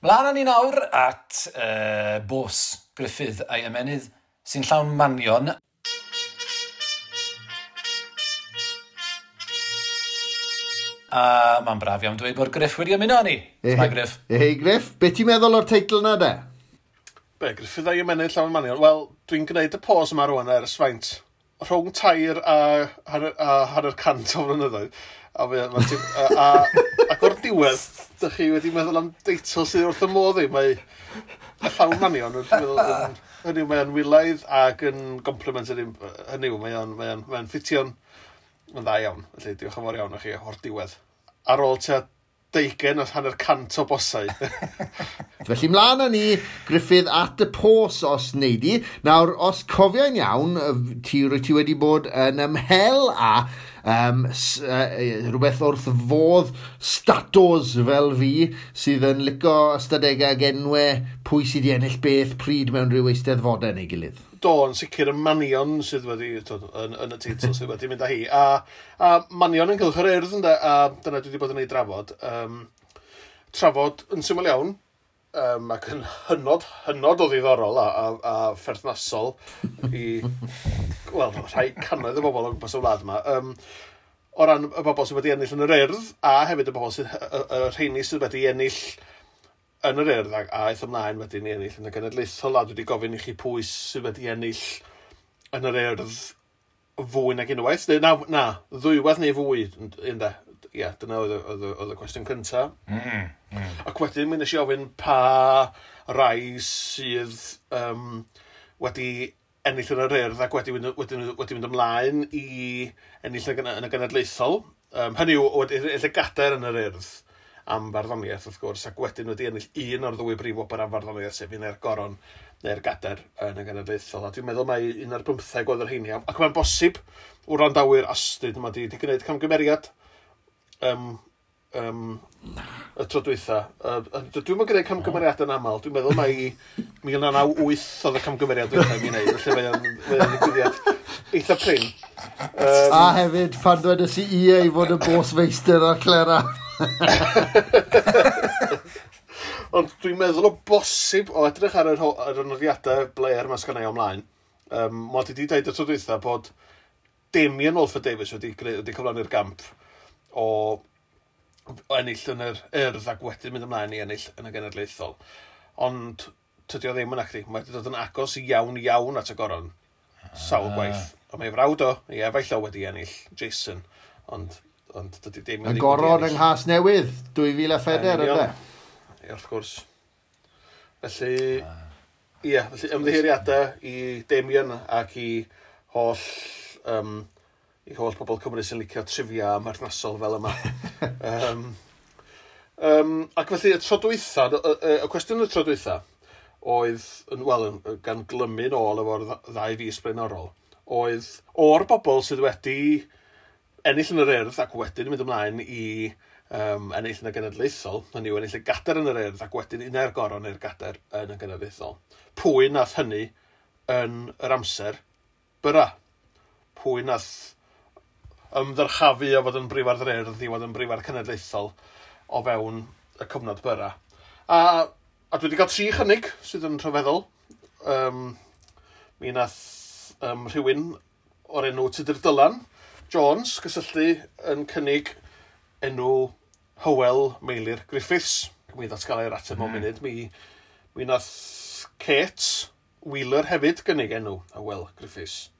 Mlaen ni nawr at uh, Bos Griffith a'i ymenydd sy'n llawn manion. A mae'n braf iawn dweud bod Griff wedi ymuno ni. Mae Griff. Hei Griff, beth ti'n meddwl o'r teitl yna de? Be, Griffith a'i ymenydd llawn manion. Wel, dwi'n gwneud y pos yma rwan ers faint. Rhwng tair a hanner cant o flynyddoedd. A, a, ac o'r diwedd, dych chi wedi meddwl am deitl sydd wrth y modd i. Mae... A llawn manion, dwi'n meddwl... Hynny yw, mae o'n wilaidd ac yn compliment yr un... Hynny yw, mae o'n mae o'n, mae o'n ffition yn dda iawn. Felly, diolch yn fawr iawn o chi o'r diwedd. Ar ôl tua deugen os hanner cant o bosau. Felly, mlaen â ni, Griffith, at y pos os neud i. Nawr, os cofio'n iawn, ti, rwyt ti wedi bod yn ymhel a... Um, s- uh, rhywbeth wrth fodd statos fel fi sydd yn licio ystadegau ag enwau pwy sydd i ennill beth pryd mewn rhyw eisteddfodau neu gilydd. Do, yn sicr y manion sydd wedi, to, yn, yn y teitl sydd wedi mynd â hi. A, a manion yn gylch yr urdd, ynde, a dyna dwi wedi bod yn ei drafod. Um, trafod yn syml iawn, um, ac yn hynod, hynod o ddiddorol a, a, a pherthnasol i... Wel, rhai cannoedd o bobl o gwmpas y wlad yma. Um, o ran y bobl sydd wedi ennill yn yr urdd, a hefyd y bobl sydd, y, y rheini sydd wedi ennill yn yr urdd, a, a aeth ymlaen wedi ni ennill yn y genedlaethol, a dwi wedi gofyn i chi pwy sydd wedi ennill yn yr urdd fwy nag unwaith. Na, na ddwywaith neu fwy, ynde. Ia, dyna oedd y cwestiwn cyntaf. Mm, mm. Ac wedyn, mi nes i ofyn pa rai sydd um, wedi... ennill yn yr urdd ac wedi, wedi, wedi mynd ymlaen i ennill yn y genedlaethol. Um, hynny yw, wedi ennill y gader yn yr urdd am farddoniaeth, wrth gwrs, ac wedyn wedi ennill un o'r ddwy brif wobr am farddoniaeth, sef un e'r goron neu'r gader yn y genedlaethol. A dwi'n meddwl mae un ar bymtheg oedd yr rheini. Ac mae'n bosib, wrandawyr astyd, mae wedi gwneud camgymeriad um, um, y tro dwytha. Uh, dwi'n mynd gwneud camgymeriad yn aml. Dwi'n meddwl mae... Mi yna naw wyth oedd y camgymeriad dwi'n cael ei wneud, felly mae o'n digwyddiad eitha prin. Um, a hefyd, pan dwedes i i ei fod yn bos feistr a Clara. Ond dwi'n meddwl o bosib o edrych ar yr nodiadau Blair mae sgynna i omlaen. Um, Mae wedi dweud y tro dwytha bod Damien Wolfe-Davies wedi, wedi cyflawni'r gamp o, o ennill yn yr urdd ac wedyn mynd ymlaen i ennill yn y genedlaethol. Ond... Tydio ddim yn acdi. Mae wedi dod yn agos iawn iawn at y goron. Sawl gwaith. Ond mae frawd o, ie, efallai wedi ennill, Jason. Ond, ond dydy ddim yn... Y goron yng Nghas Newydd, dwy fil a phedair, ynde? Ie, wrth gwrs. Felly, ie, felly ymddiheiriadau i Damien ac i holl, um, i holl pobl Cymru sy'n licio trivia marthnasol fel yma. um, um, ac felly, y trodwytha, y cwestiwn y trodwytha, oedd, wel, gan glymu'n ôl efo'r ddau fis blaenorol, oedd o'r bobl sydd wedi ennill yn yr urdd ac wedyn mynd ymlaen i um, ennill yn y genedlaethol, hynny yw ennill y gader yn yr urdd ac wedyn una'r goron neu'r gader yn y genedlaethol. Pwy nath hynny yn yr amser byra? Pwy nath ymddyrchafu o fod yn brifardd yr urdd i fod yn brifardd cenedlaethol o fewn y cyfnod byra? A A dwi wedi cael tri chynnig sydd yn rhyfeddol. Um, mi nath um, rhywun o'r enw Tudodolan Jones gysylltu yn cynnig enw Hywel Meilir Griffiths. Mi ddatgala i'r ateb o munud. Mi, mi nath Kate Wheeler hefyd gynnig enw Hywel Griffiths.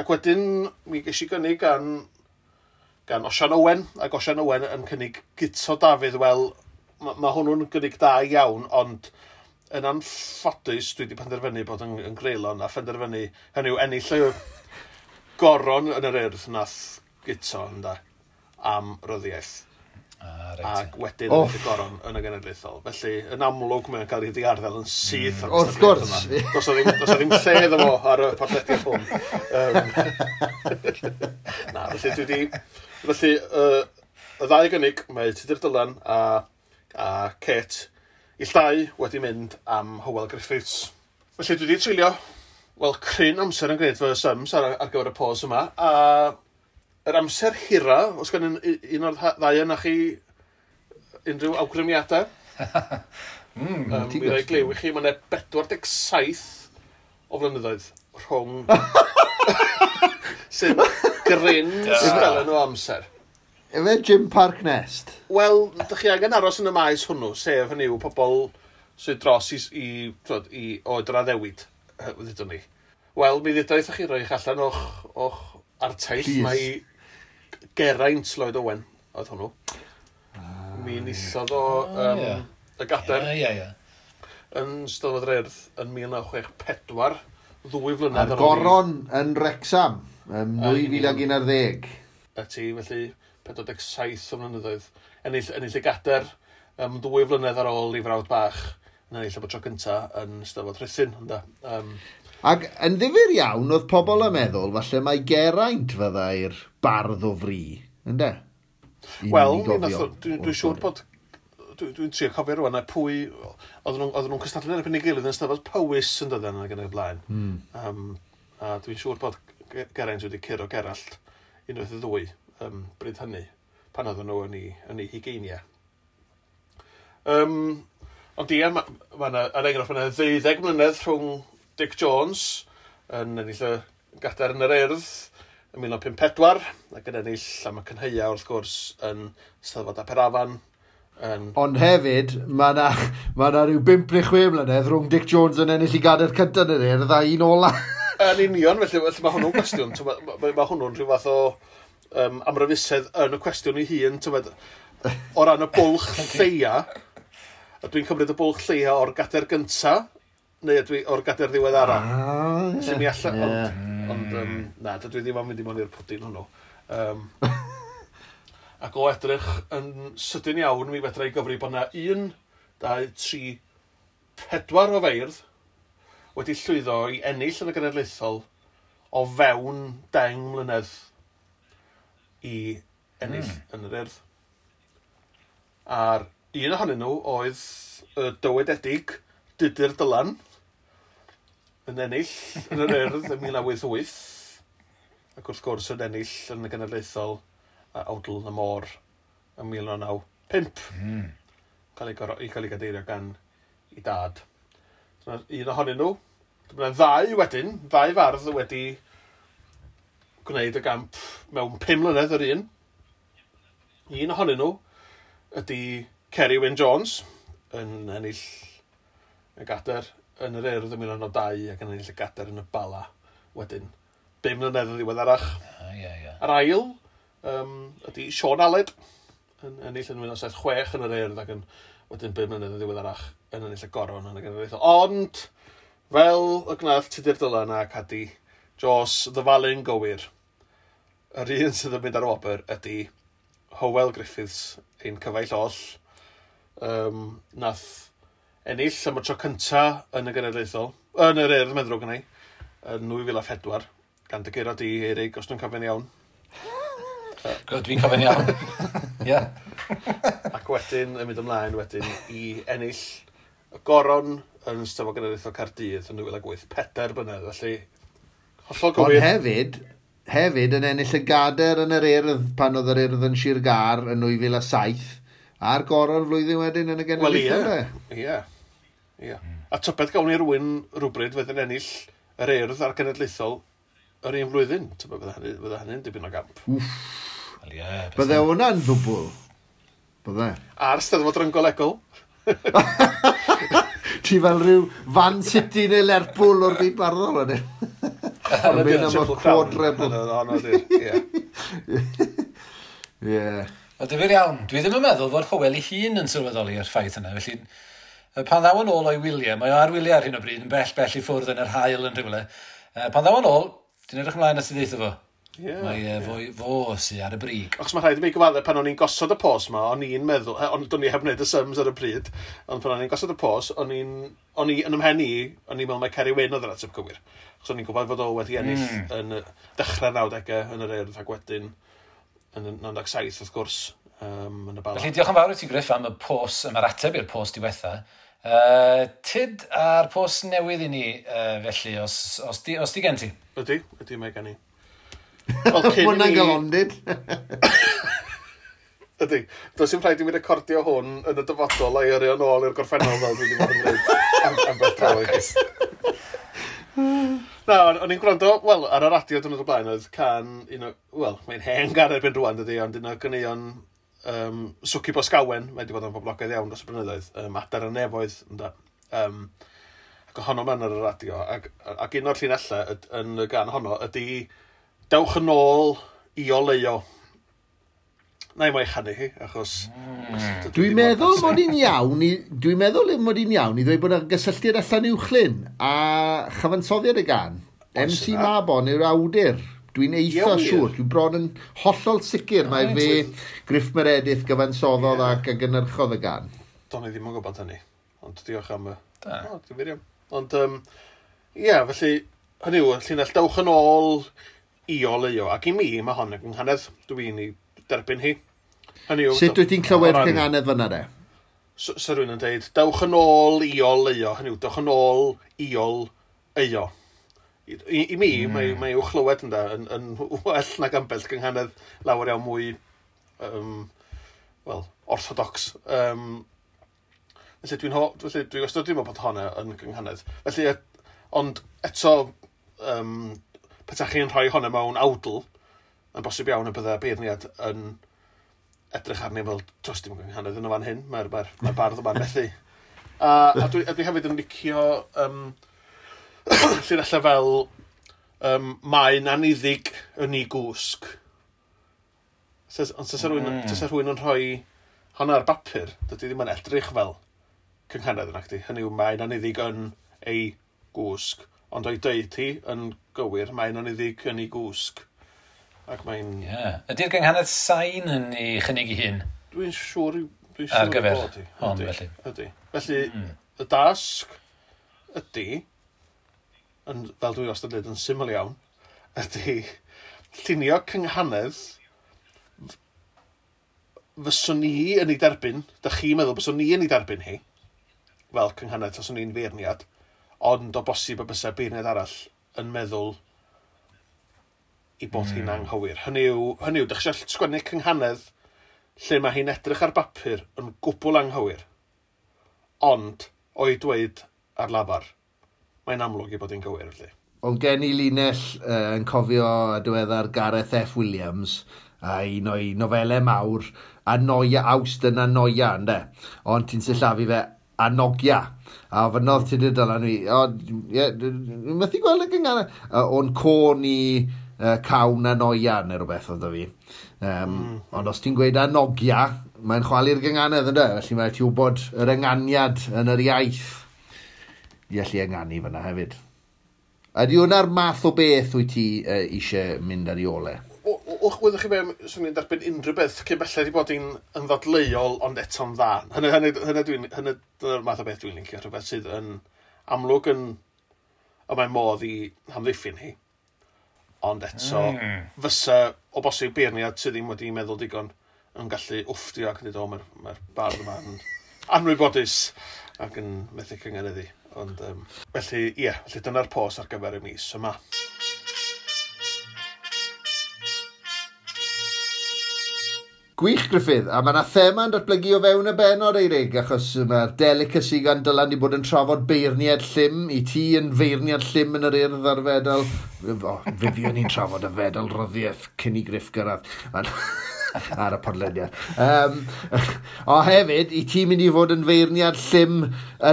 Ac wedyn mi ges i gynnig gan, gan Osian Owen. Ac Osian Owen yn cynnig Guto Dafydd. Wel, mae ma hwnnw'n gynnig da iawn, ond yn anffodus dwi wedi penderfynu bod yn, yn greulon a phenderfynu hynny yw ennill y goron yn yr urdd nath Guto ynda am ryddiaeth. Ah, ac wedyn oh. y goron yn y genedlaethol. Felly, yn amlwg mae'n cael ei ddiarddel yn syth. Mm. Wrth gwrs! Does o ddim lle iddo fo ar y podlediad hwn. Um, na, felly dwi wedi... Felly, uh, y ddau gynnig, mae Tudodolan a... a Kate i llai wedi mynd am Hywel Griffiths. Felly dwi wedi treulio, wel, cryn amser yn gwneud fy syms ar, ar gyfer y pos yma, a yr amser hira, os gan un, un o'r ddau yna chi unrhyw awgrymiadau. mm, um, mi rai glew i chi, mae yna bedwar deg saith o flynyddoedd rhwng sy'n gryn sgalen o amser. Efe Jim Park Nest? Wel, dych chi angen aros yn y maes hwnnw, sef hynny yw pobl sy'n dros i, i, i oedr a ddewid, ddydwn ni. Wel, mi ddedoedd chi roi'ch allan o'ch, och artaith, mae Geraint Lloyd Owen oedd hwnnw. Ah, mi nisodd o um, ah, yeah. y gader. Yeah, yeah, yeah. yn Steddfod yr Urdd yn mil naw chwech pedwar, ddwy flynedd ar ôl. Goron yn Wrexham yn nwy fil ac unarddeg. A ti, felly, pedwar deg saith o flynyddoedd. Ennill, ennill y gader um, ddwy flynedd ar ôl i frawd bach yn ennill y bod tro gyntaf yn Steddfod Rhuthun. Um, Ac yn ddifyr iawn, oedd pobl yn meddwl, falle mae Geraint fyddai'r bardd o fri, ynddo? Wel, dwi'n siŵr bod... Dwi'n trio cofio rwan, a pwy... Oedden nhw'n cystadlu'n erbyn ei gilydd yn Steddfod Powys yn dydden yn y blaen. Um, a dwi'n siŵr bod Geraint wedi curo Gerallt unwaith y ddwy um, bryd hynny, pan oedden nhw yn ei, ei hugeiniau. Um, ond ie, mae yna ma enghraifft yna ddeuddeg mlynedd rhwng Dick Jones yn ennill y gader yn yr Urdd yn mil naw pump pedwar ac yn ennill am y cynheia wrth gwrs yn Steddfod Aberafan. Yn... Ond hefyd, mae yna ma rhyw bump neu chwe mlynedd rhwng Dick Jones yn ennill i gader cyntaf yn yr Urdd a un ola. Yn union, felly, felly mae hwnnw'n gwestiwn. Mae ma, ma hwnnw'n rhyw fath o um, amrefusedd yn y cwestiwn ei hun. O ran y bwlch lleia, dwi'n cymryd y bwlch lleia o'r gader gyntaf, neu dwi o'r gader ddiweddara. Ah, Felly mi allan, yeah. ond, ond um, na, dwi ddim yn mynd i mewn i'r pwdin hwnnw. Um, ac o edrych yn sydyn iawn, mi fedrai gyfri bod na un, dau, tri, pedwar o feirdd wedi llwyddo i ennill yn y genedlaethol o fewn deng mlynedd i ennill mm. yn yr Urdd. A'r un ohonyn nhw oedd y dywededig Dydyr Dylan yn ennill yn yr Urdd yn mil naw wyth wyth ac wrth gwrs yn ennill yn y genedlaethol a Awdl y Môr yn mil naw naw pump mm. cael ei, i cael ei gadeirio gan ei dad. Dyna'r un ohonyn nhw. Dyna'r ddau wedyn, ddau fardd wedi gwneud y gamp mewn pum mlynedd yr un. Un ohonyn nhw ydy Kerry Wyn Jones yn ennill y gader yn yr Urdd yn mil naw naw dau ac yn ennill y gader yn y Bala wedyn. Bum mlynedd yn ddiweddarach. Ah, yeah, yeah. Ar ail um, ydy Sean Aled yn ennill yn mil naw saith chwech yn yr Urdd ac yn wedyn bum mlynedd yn ddiweddarach yn ennill y Goron yn y genedlaethol. Ond fel y gnaeth Tudur Dylan ac Adi Jos ddyfalu'n gywir, yr un sydd yn mynd ar wobr ydy Hywel Griffiths, ein cyfaill oll. Um, nath ennill am y tro cyntaf yn y genedlaethol, yn yr Urdd, meddwl gynnau, yn nwy fil a pedwar, gan dy gyrraedd i Eirig, os dwi'n cofyn iawn. Good, dwi'n cofyn iawn. yeah. Ac wedyn, yn mynd ymlaen wedyn, i ennill y Goron yn Steddfod Genedlaethol Caerdydd yn nwy fil a wyth, pedair blynedd, felly hollol gywir. Ond hefyd, hefyd yn ennill y gader yn yr Urdd pan oedd yr Urdd yn Sir Gâr yn nwy fil a saith, a'r Goron flwyddyn wedyn yn y genedlaethol. Wel, ie, ie. Ia. A tybed gawn ni rhywun rhywbryd fydd yn ennill yr Urdd a'r genedlaethol yr un flwyddyn. Fydda hynny'n dibyn o gamp. Bydde hwnna'n ddwbl. Bydde. A'r Steddfod Rhyngwladol. Ti fel rhyw Van City neu Lerpwl o'r byd barddol yn hyn. Yn mynd am y quadrebl. Ie. O dyfyr iawn. Dwi ddim yn meddwl fod Hywel ei hun yn sylweddoli ar ffaith yna. Felly... Pan ddaw yn ôl o'i wyliau, mae o ar wyliau ar hyn o bryd yn bell bell i ffwrdd yn yr hael yn rhywle. Pan ddaw yn ôl, ti'n edrych ymlaen at i ddeitha fo. Yeah, mae yeah. fo, fo sy ar y brig. Achos mae rhaid i mi gyfadda pan o'n i'n gosod y pos ma, o'n i'n meddwl, ond o'n i'n heb wneud y syms ar y bryd, ond pan o'n i'n gosod y pos, o'n i'n, o'n i'n ymhen i, o'n i'n meddwl mae Kerry Wyn oedd yr ateb cywir. Achos o'n i'n gwybod fod o wedi ennill mm. yn dechrau'r nawdegau yn yr Urdd ac wedyn yn naw deg saith wrth gwrs. Um, yn y Bala. Felly diolch yn fawr i ti Griff am y pos, am yr ateb i'r pos diwetha. Uh, Tyd a'r pos newydd i ni, uh, felly, os, os, di, os di gen ti? Ydy, ydy mae gen i. Hwna'n galondid. Ydy, does i'n rhaid i mi recordio hwn yn y dyfodol a'i yrru yn ôl i'r gorffennol fel dwi wedi bod yn gwneud am, am beth prawi. Na, o'n i'n gwrando, wel, ar y radio dyn nhw'n blaen oedd can, un o, wel, mae'n hen gan erbyn rwan ydy, ond un o gyneuon... Um, Swci Bos Gawen, mae wedi bod yn boblogaidd iawn dros y blynyddoedd, um, Adar y Nefoedd, ynda. Um, ac honno mewn ar y radio, ac, ac un o'r llinellau yn y gan honno ydy Dewch yn ôl i o leio. na i mai chanu hi, achos... Mm. Dwi'n meddwl mod i'n iawn i... Dwi'n meddwl mod i'n iawn i ddweud bod yna gysylltiad allan uwchlyn a chyfansoddiad y gan. M C Mabon yw'r awdur. Dwi'n eitha siŵr. Dwi'n bron yn hollol sicr mae fe Griff Meredith gyfansoddodd yeah. ac agynyrchodd y gan. Do'n i ddim yn gwybod hynny, ond diolch am y... Da. O, dwi'n firiam. Ond, um, ie, felly... Hynny yw, Llinell dawch yn ôl i o leo, ac i mi mae hon yn nghanedd, dwi'n i derbyn hi. Hynny yw... Sut wyt ti'n clywed cynganedd fyna re? So, so rwy'n yn dweud, dawch yn ôl i o leo, hynny yw, dawch yn ôl i o leo. I, i, i mi, mm. mae, mae i'w chlywed ynda, yn, yn well nag ambell gynghanedd lawer iawn mwy, um, well, orthodox. Um, felly dwi'n ho... Felly dwi'n gwestiwn dwi'n bod honna yn gynghanedd. Felly, et, ond eto... Um, Petach chi'n rhoi hwnna mewn awdl, yn bosib iawn y byddai beirniad yn edrych arni fel dros dim yn gynghanedd yn y fan hyn, mae'r ma ma bardd yma'n methu. A, a dwi, dwi hefyd yn licio um, llinella fel um, mae'n aniddig yn ei gwsg. Ond tysa rhywun yn rhoi hwnna ar bapur, dydy ddim yn edrych fel cynghanedd yn acti. Hynny yw mae'n aniddig yn ei gwsg. Ond o'i deud hi yn gywir, mae'n aniddig yn ei gwsg. Ac mae'n... Ie. Yeah. Ydy'r gynghanedd sain yn ei chynnig i hyn? Dwi'n siŵr... Dwi'n siŵr ar gyfer hon, ydy, felly. Ydy. Felly, mm. y dasg ydy, yn, fel dwi wastad yn dweud yn syml iawn, ydy llunio cynghanedd fyswn ni yn ei derbyn, dych chi'n meddwl byswn ni yn ei derbyn hi, fel cynghanedd os o'n ni'n feirniad, ond o bosib y bysau beirniad arall yn meddwl i bod mm. hi'n anghywir. Hynny yw, hynny yw, dych chi'n sgwennu cynghanedd lle mae hi'n edrych ar bapur yn gwbl anghywir, ond o'i dweud ar lafar, mae'n amlwg i bod hi'n gywir. Felly. Ond gen i Llinell uh, yn cofio a diweddar Gareth F. Williams a un o'i nofelau mawr a noia awst yn anoia, ynde? Ond ti'n sillafu fe anogia. A fynodd Tudodolan ni, o, ie, dwi'n methu gweld y gynghanedd. O'n con i uh, cawn anoia neu rhywbeth oedd o fi. Um, mm. Ond os ti'n gweud anogia, mae'n chwalu'r gynghanedd ynddo. Felly mae ti wybod yr ynganiad yn yr iaith. I allu ynganu fyna hefyd. Ydy hwnna'r math o beth wyt ti uh, eisiau mynd ar ei ole? Wch, wyddoch chi be, swn i'n derbyn unrhyw beth cyn belled i bod hi'n ddadleuol ond eto'n dda. Hynny, hynny, hynny, dwi'n, hynny dyna'r math o beth dwi'n licio, rhywbeth sydd yn amlwg yn... y mae modd i hamddiffyn hi. Ond eto, mm. fysa o bosib beirniad sydd ddim wedi meddwl digon yn gallu wfftio ac yn dweud, o, mae'r ma bardd yma yn anwybodus ac yn methu cyngereddi. Ond, um, felly, ie, yeah, felly dyna'r pos ar gyfer y mis yma. Gwych, Griffith, a mae yna thema yn datblygu o fewn y benod Eirig, achos mae'r delicacy gan Dylan wedi bod yn trafod beirniad llym, i ti yn feirniad llym yn yr urdd ar fedal. O, fe fiwn ni'n trafod y fedal ryddiaeth cyn i Griff gyrraedd ar y podlediad. Um, o hefyd, i ti mynd i fod yn feirniad llym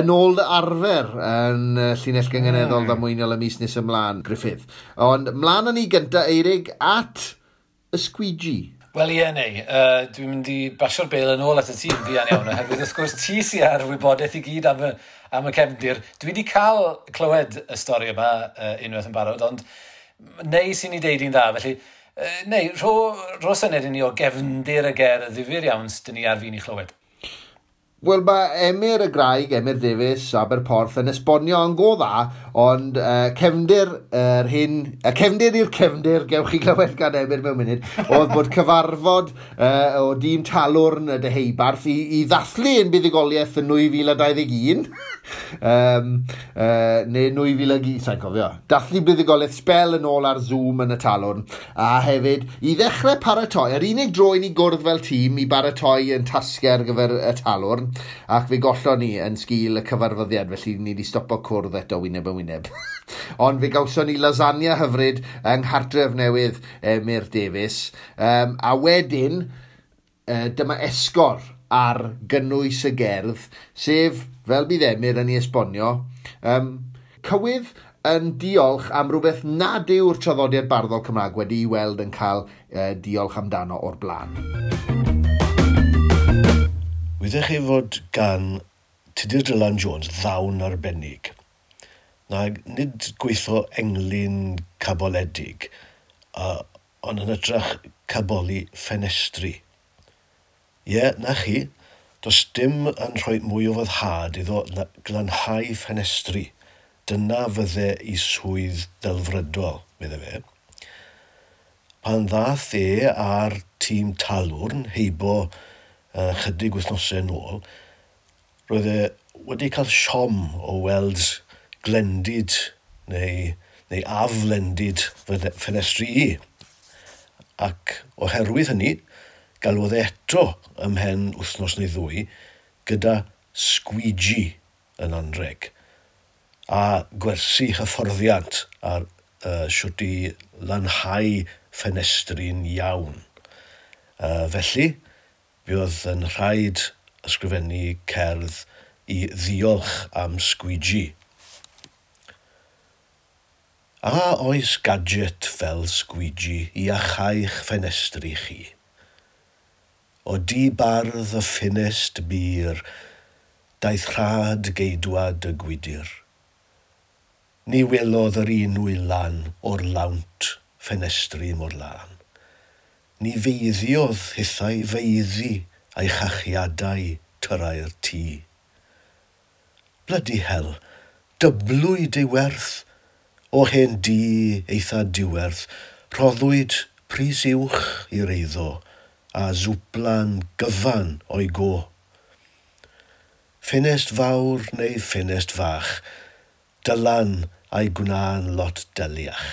yn ôl arfer yn uh, Llinell Gyngeneddol Ddamweiniol y mis nes ymlaen, Griffith. Ond mlaen yn ni gyntaf, Eirig, at y squeegee. Wel ie, neu. Uh, Dwi'n mynd i basio'r bel yn ôl at y tîm fi iawn, oherwydd wrth gwrs ti sy ar wybodaeth i gyd am y, am y cefndir. Dwi wedi cael clywed y stori yma uh, unwaith yn barod, ond neu sy'n ei deud i'n dda. Felly, uh, neu, rho, rho syned i ni o gefndir y ger y ddifur iawn sy'n ni ar fi'n ei chlywed. Wel, mae Emyr y Graig, Emyr Davies, Aberporth yn esbonio yn go dda, ond uh, cefndir yr er hyn, y cefndir i'r cefndir, gewch chi glywed gan Emyr mewn munud, oedd bod cyfarfod uh, o dîm Talwrn y Deheubarth i, i ddathlu yn buddigoliaeth yn nwy fil a dau ddeg un, um, uh, neu nwy fil a un, sa'n cofio, dathlu buddigoliaeth spel yn ôl ar Zoom yn y Talwrn, a hefyd i ddechrau paratoi, yr unig droen i gwrdd fel tîm i baratoi yn tasgau ar gyfer y Talwrn, ac fe gollon ni yn sgil y cyfarfyddiad, felly ni wedi stopo cwrdd eto wyneb yn wyneb. Ond fe gawson ni lasagna hyfryd yng Nghartref Newydd Emyr Davies. Um, a wedyn, uh, dyma esgor ar gynnwys y gerdd, sef, fel bydd Emyr yn ei esbonio, um, cywydd yn diolch am rhywbeth nad yw'r traddodiad barddol Cymraeg wedi i weld yn cael uh, diolch amdano o'r blaen. Dywedech chi fod gan Tudur Dylan Jones ddawn arbennig, nag nid gweithio englyn caboledig, uh, ond yn hytrach caboli ffenestri. Ie, na chi, does dim yn rhoi mwy o foddhad iddo glanhau ffenestri. Dyna fydde i swydd delfrydol, medde fe. Pan ddaeth e a'r tîm talwrn, heibo uh, chydig wythnosau yn ôl, roedd e wedi cael siom o weld glendid neu, neu aflendid ffenestri i. Ac oherwydd hynny, galwodd e eto ymhen wythnos neu ddwy gyda squeegee yn anreg a gwersi hyfforddiant ar uh, siwt i lanhau ffenestri'n iawn. Uh, felly, buodd yn rhaid ysgrifennu cerdd i ddiolch am squeegee. A oes gadget fel squeegee i achai'ch ffenestri chi? O di bardd y ffinest bir, daeth rhad geidwad y gwydyr. Ni welodd yr un wylan o'r lawnt ffenestri mor lan. Ni feiddiodd hithau feiddi a'i chachiadau tyrau'r tŷ. Bloody hell, dyblwyd ei werth, o hen di eitha diwerth, rhoddwyd pris uwch i'r eiddo, a zwblan gyfan o'i go. Ffenest fawr neu ffenest fach, Dylan a'i gwna'n lot deliach.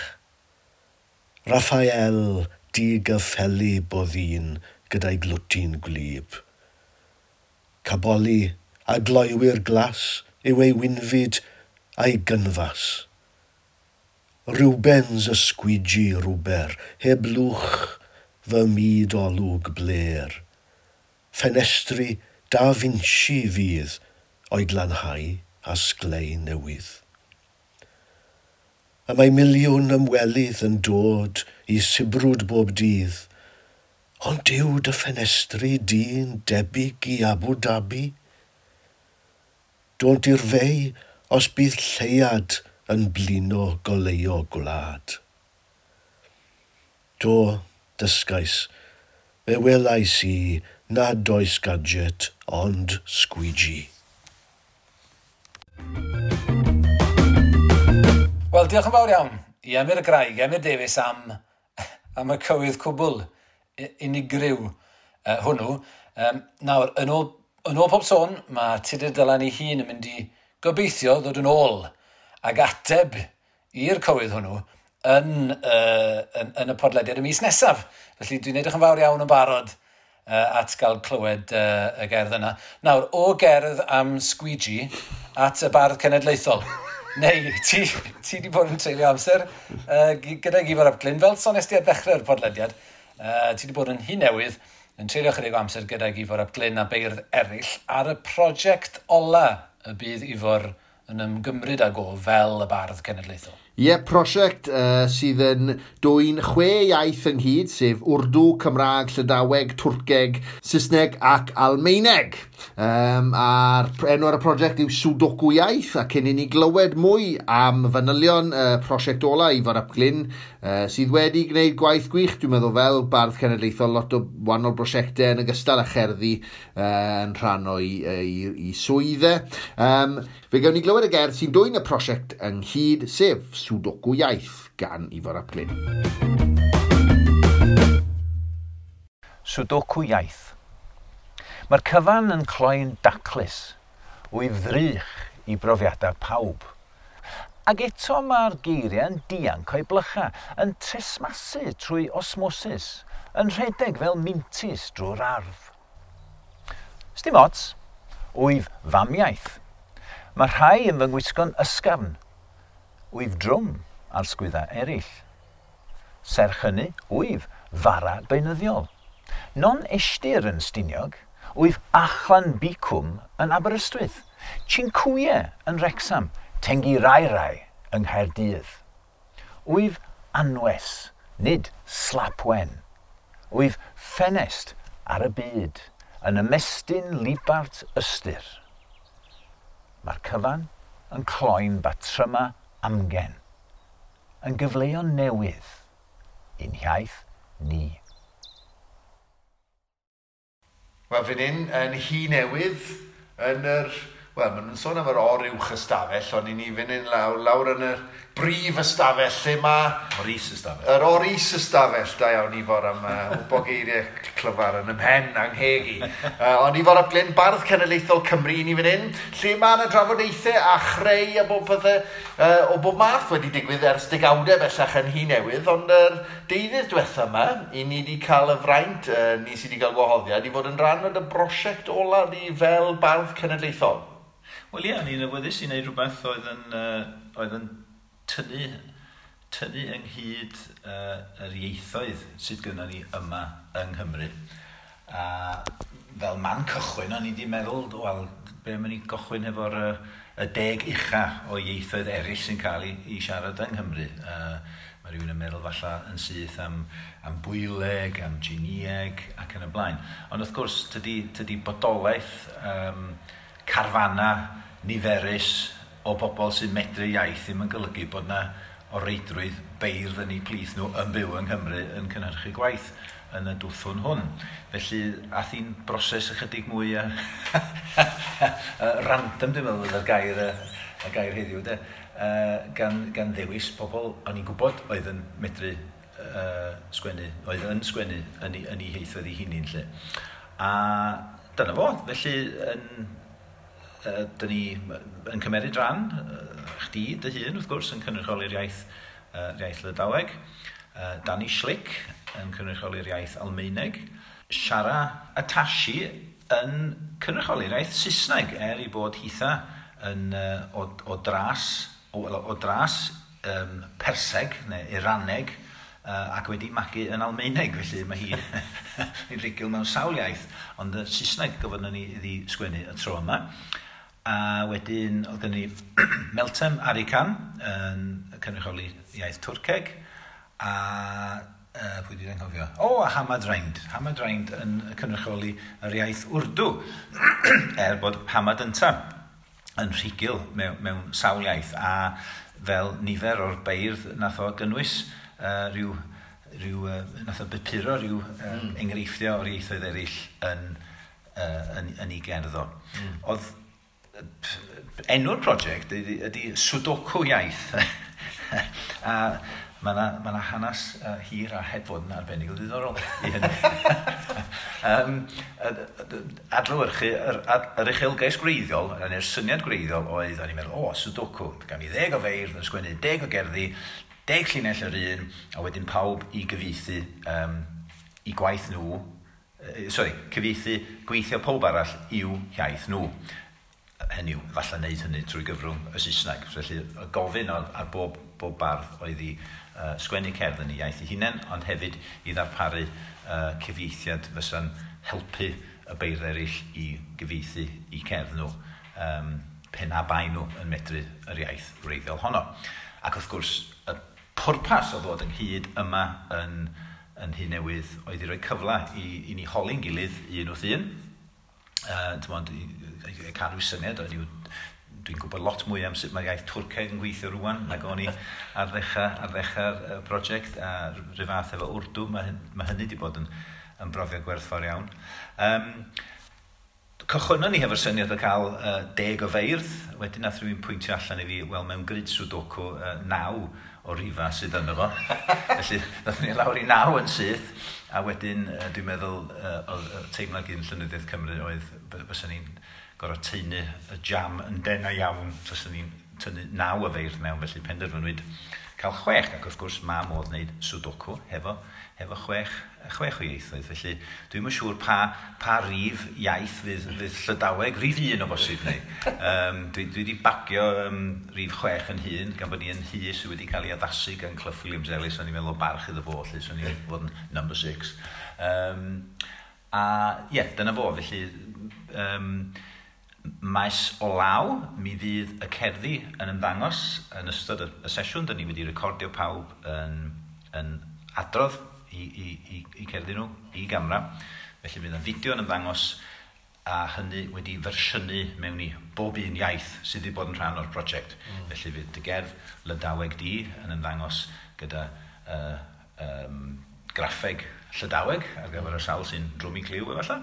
Raphael digyffelu bodd un gyda'i glwtyn gwlyb. Caboli a gloiwyr glas yw ei wynfyd a'i gynfas. Rwbens y squeegee rwber, heb lwch fy myd olwg bler. Ffenestri da Vinci fydd o'i glanhau a sglei newydd. A mae miliwn ymwelydd yn dod i sibrwd bob dydd. Ond dyw dy ffenestri dyn debyg i Abu Dhabi? Don't i'r fei os bydd lleiad yn blino goleio gwlad. Do, dysgais, fe welais i nad oes gadget ond squeegee. Wel, diolch yn fawr iawn i Emyr Graig, Emyr Davies am, am y cywydd cwbl unigryw uh, hwnnw. Um, nawr, yn ôl, yn ôl pob sôn, mae Tudur Dylan ei hun yn mynd i gobeithio ddod yn ôl ac ateb i'r cywydd hwnnw yn, uh, yn, yn y podlediad y mis nesaf. Felly, dwi'n edrych yn fawr iawn yn barod uh, at gael clywed uh, y gerdd yna. Nawr, o gerdd am squeegee at y bardd cenedlaethol. Neu, ti, ti di bod yn treulio amser uh, gyda Ivor ap Glyn, fel son esti ar ddechrau'r podlediad, uh, ti di bod yn hun newydd yn treulio chydig o amser gyda Ivor ap Glyn a beirdd eraill ar y prosiect ola y bydd Ivor yn ymgymryd ag o fel y bardd cenedlaethol. Ie, yeah, prosiect uh, sydd yn dwy'n chwe iaith ynghyd, sef Wrdw, Cymraeg, Llydaweg, Twrceg, Saesneg ac Almaeneg. Um, a'r enw ar y prosiect yw Sudoku Iaith, a cyn i ni glywed mwy am fanylion uh, prosiect ola Ivor ap Glyn, uh, sydd wedi gwneud gwaith gwych, dwi'n meddwl fel bardd cenedlaethol, lot o wahanol brosiectau yn ogystal â cherddi uh, yn rhan o'i uh, swyddau. Um, fe gawn ni glywed y gerdd sy'n dwy'n y prosiect ynghyd, sef Sudoku Iaith gan Ivor ap Glyn. Sudoku Iaith. Mae'r cyfan yn cloi'n daclus, o'i ddrych i brofiadau pawb. Ac eto mae'r geiriau'n dianc o'i blycha, yn tresmasu trwy osmosis, yn rhedeg fel mintis drwy'r ardd. Sdim ots, wyf famiaith. Mae rhai yn fy ngwisgo'n ysgafn, wyf drwm ar sgwyddau eraill. Serch hynny, wyf fara beunyddiol. Non estyr yn Stiniog, wyf achlan bicwm yn Aberystwyth. Cincuiau yn Wrecsam, tengi rairai yng Nghaerdydd. Wyf anwes, nid slapwen. Wyf ffenest ar y byd, yn ymestyn libart ystyr. Mae'r cyfan yn cloen batryma amgen, yn gyfleon newydd, uniaith ni. Wel, fy nyn, yn hi newydd, yn yr... Wel, maen nhw'n sôn am yr or uwch ystafell, ond i ni fy nyn lawr, lawr yn yr brif ystafell, lle mae... Or is ystafell. Yr or is ystafell, da iawn, Ivor, am uh, bogeiriau clyfar yn ymhen anghegi. uh, ond Ivor, am Glyn Bardd Cenedlaethol Cymru, ni fy nyn, lle mae yna drafodaethau a chreu a bob pethau uh, o bob math wedi digwydd ers degawdau bellach yn hi newydd, ond yr uh, deuddyd diwetha yma, i ni wedi cael y fraint, uh, ni sydd wedi cael gwahoddiad, i fod yn rhan o'r brosiect olaf ni fel Bardd Cenedlaethol. Wel ie, ni'n awyddus i wneud rhywbeth oedd yn, uh, oedd yn tynnu, tynnu ynghyd uh, yr ieithoedd sydd gynna ni yma yng Nghymru. A fel man cychwyn, o'n i wedi meddwl, wel, be am ni gychwyn efo'r uh, y deg ucha o ieithoedd eraill sy'n cael ei siarad yng Nghymru. Uh, Mae rhywun yn meddwl falle yn syth am, am bwyleg, am Ginieg ac yn y blaen. Ond wrth gwrs, tydi, tydi bodolaeth... Um, carfana niferus o bobl sy'n medru iaith ddim yn golygu bod na o reidrwydd beirdd yn eu plith nhw yn byw yng Nghymru yn cynhyrchu gwaith yn y dwthwn hwn. Felly, ath i'n broses ychydig mwy a random, dwi'n meddwl, y gair, y gair heddiw, de, uh, gan, gan ddewis pobl o'n i'n gwybod oedd yn medru uh, sgwennu, oedd yn sgwennu yn eu ieithoedd eu hunain, lle. A dyna fo, felly, yn... Uh, Dyn ni yn cymeryd rhan, uh, chdi dy hun wrth gwrs yn cynrychioli'r iaith, uh, iaith Lydaweg, uh, Dani Schlick yn cynrychioli'r iaith Almaeneg, Siara Atashi yn cynrychioli'r iaith Saesneg, er i bod hitha yn, uh, o, o dras, o, o dras um, Perseg neu Iraneg uh, ac wedi magu yn Almaeneg, felly mae hi yn rhugl mewn sawl iaith, ond y Saesneg gofyn ni iddi sgwennu y tro yma. A wedyn oedd gen i Meltem Arikan yn cynrychioli iaith Twrceg a uh, pwy di'n anghofio? O, a Hamad Raind. Hamad Raind yn cynrychioli yr iaith Wrdw er bod Hamad ynta yn rhugl mewn, mewn sawl iaith a fel nifer o'r beirdd nath o gynnwys uh, rhyw, rhyw uh, nath o bupuro rhyw uh, mm. enghreifftiau o'r ieithoedd eraill yn, uh, yn, yn ei gerddo. Mm. Oedd enw'r prosiect ydy, ydy Sudoku Iaith a mae yna hanes uh, hir a hedfod yn arbennig o ddiddorol i hynny. um, adlywyrchu yr, yr uchelgais gwreiddiol neu'r syniad gwreiddiol oedd o'n i'n meddwl o Sudoku, gan i ddeg o feirdd yn sgwennu deg o gerddi, deg llinell yr un a wedyn pawb i gyfieithu um, i gwaith nhw uh, sorry, cyfieithu gweithio pawb arall i'w iaith nhw. Hynny yw, falle wneud hynny trwy gyfrwng y Saesneg. Felly, y gofyn ar, ar bob, bob bardd oedd i uh, sgwennu cerdd yn ei iaith ei hunain, ond hefyd i ddarparu uh, cyfieithiad fysa'n helpu y beirdd eraill i gyfieithu i cerdd nhw um, pen a bai nhw yn medru yr iaith wreiddiol honno. Ac wrth gwrs, y pwrpas o ddod ynghyd yma yn, yn hi newydd oedd i roi cyfle i, i ni holi'n gilydd un wrth un. Uh, Dymond, y cadw syniad, dwi'n gwybod lot mwy am sut mae'r iaith Twrceg yn gweithio rwan, nag o'n i ar ddechrau'r uh, prosiect a rhyfath efo Wrdw, mae, mae hynny wedi bod yn, yn brofiad gwerthfawr iawn. Um, Cychwynnon ni hefo'r syniad o cael uh, deg o feirdd, wedyn nath rhywun pwyntio allan i fi, wel mewn grid Sudoku uh, naw o rifa sydd yno fo. Felly, nath ni lawr i naw yn syth, a wedyn uh, dwi'n meddwl uh, o teimlo gyn Llynyddiaeth Cymru oedd byswn ni'n gorau teinu y jam yn dena iawn, byswn ni'n tynnu naw o feirdd mewn, felly penderfynwyd cael chwech, ac wrth gwrs ma modd wneud Sudoku hefo, hefo chwech, chwech o ieithoedd, felly dwi'n yn siŵr pa, pa rif iaith fydd, fydd Llydaweg, rif un o bosib neu. Um, dwi wedi bagio um, rif chwech yn hun, gan bod ni yn hi sydd wedi cael ei addasu gan Clough Williams Ellis, o'n i'n meddwl o barch iddo fo, lle o'n i'n bod yn number six. Um, a ie, yeah, dyna fo, felly... Um, Maes o law, mi fydd y cerddi yn ymddangos yn ystod y sesiwn. Dyn ni wedi recordio pawb yn, yn adrodd i, i, i, i cerddi nhw, i gamra. Felly fydd y fideo yn ymddangos a hynny wedi fersiynu mewn I bob un iaith sydd wedi bod yn rhan o'r prosiect. Mm. Felly fydd y gerdd Llydaweg D yn ymddangos gyda uh, um, graffeg Llydaweg ar gyfer y sawl sy'n drwm I cliw efallai.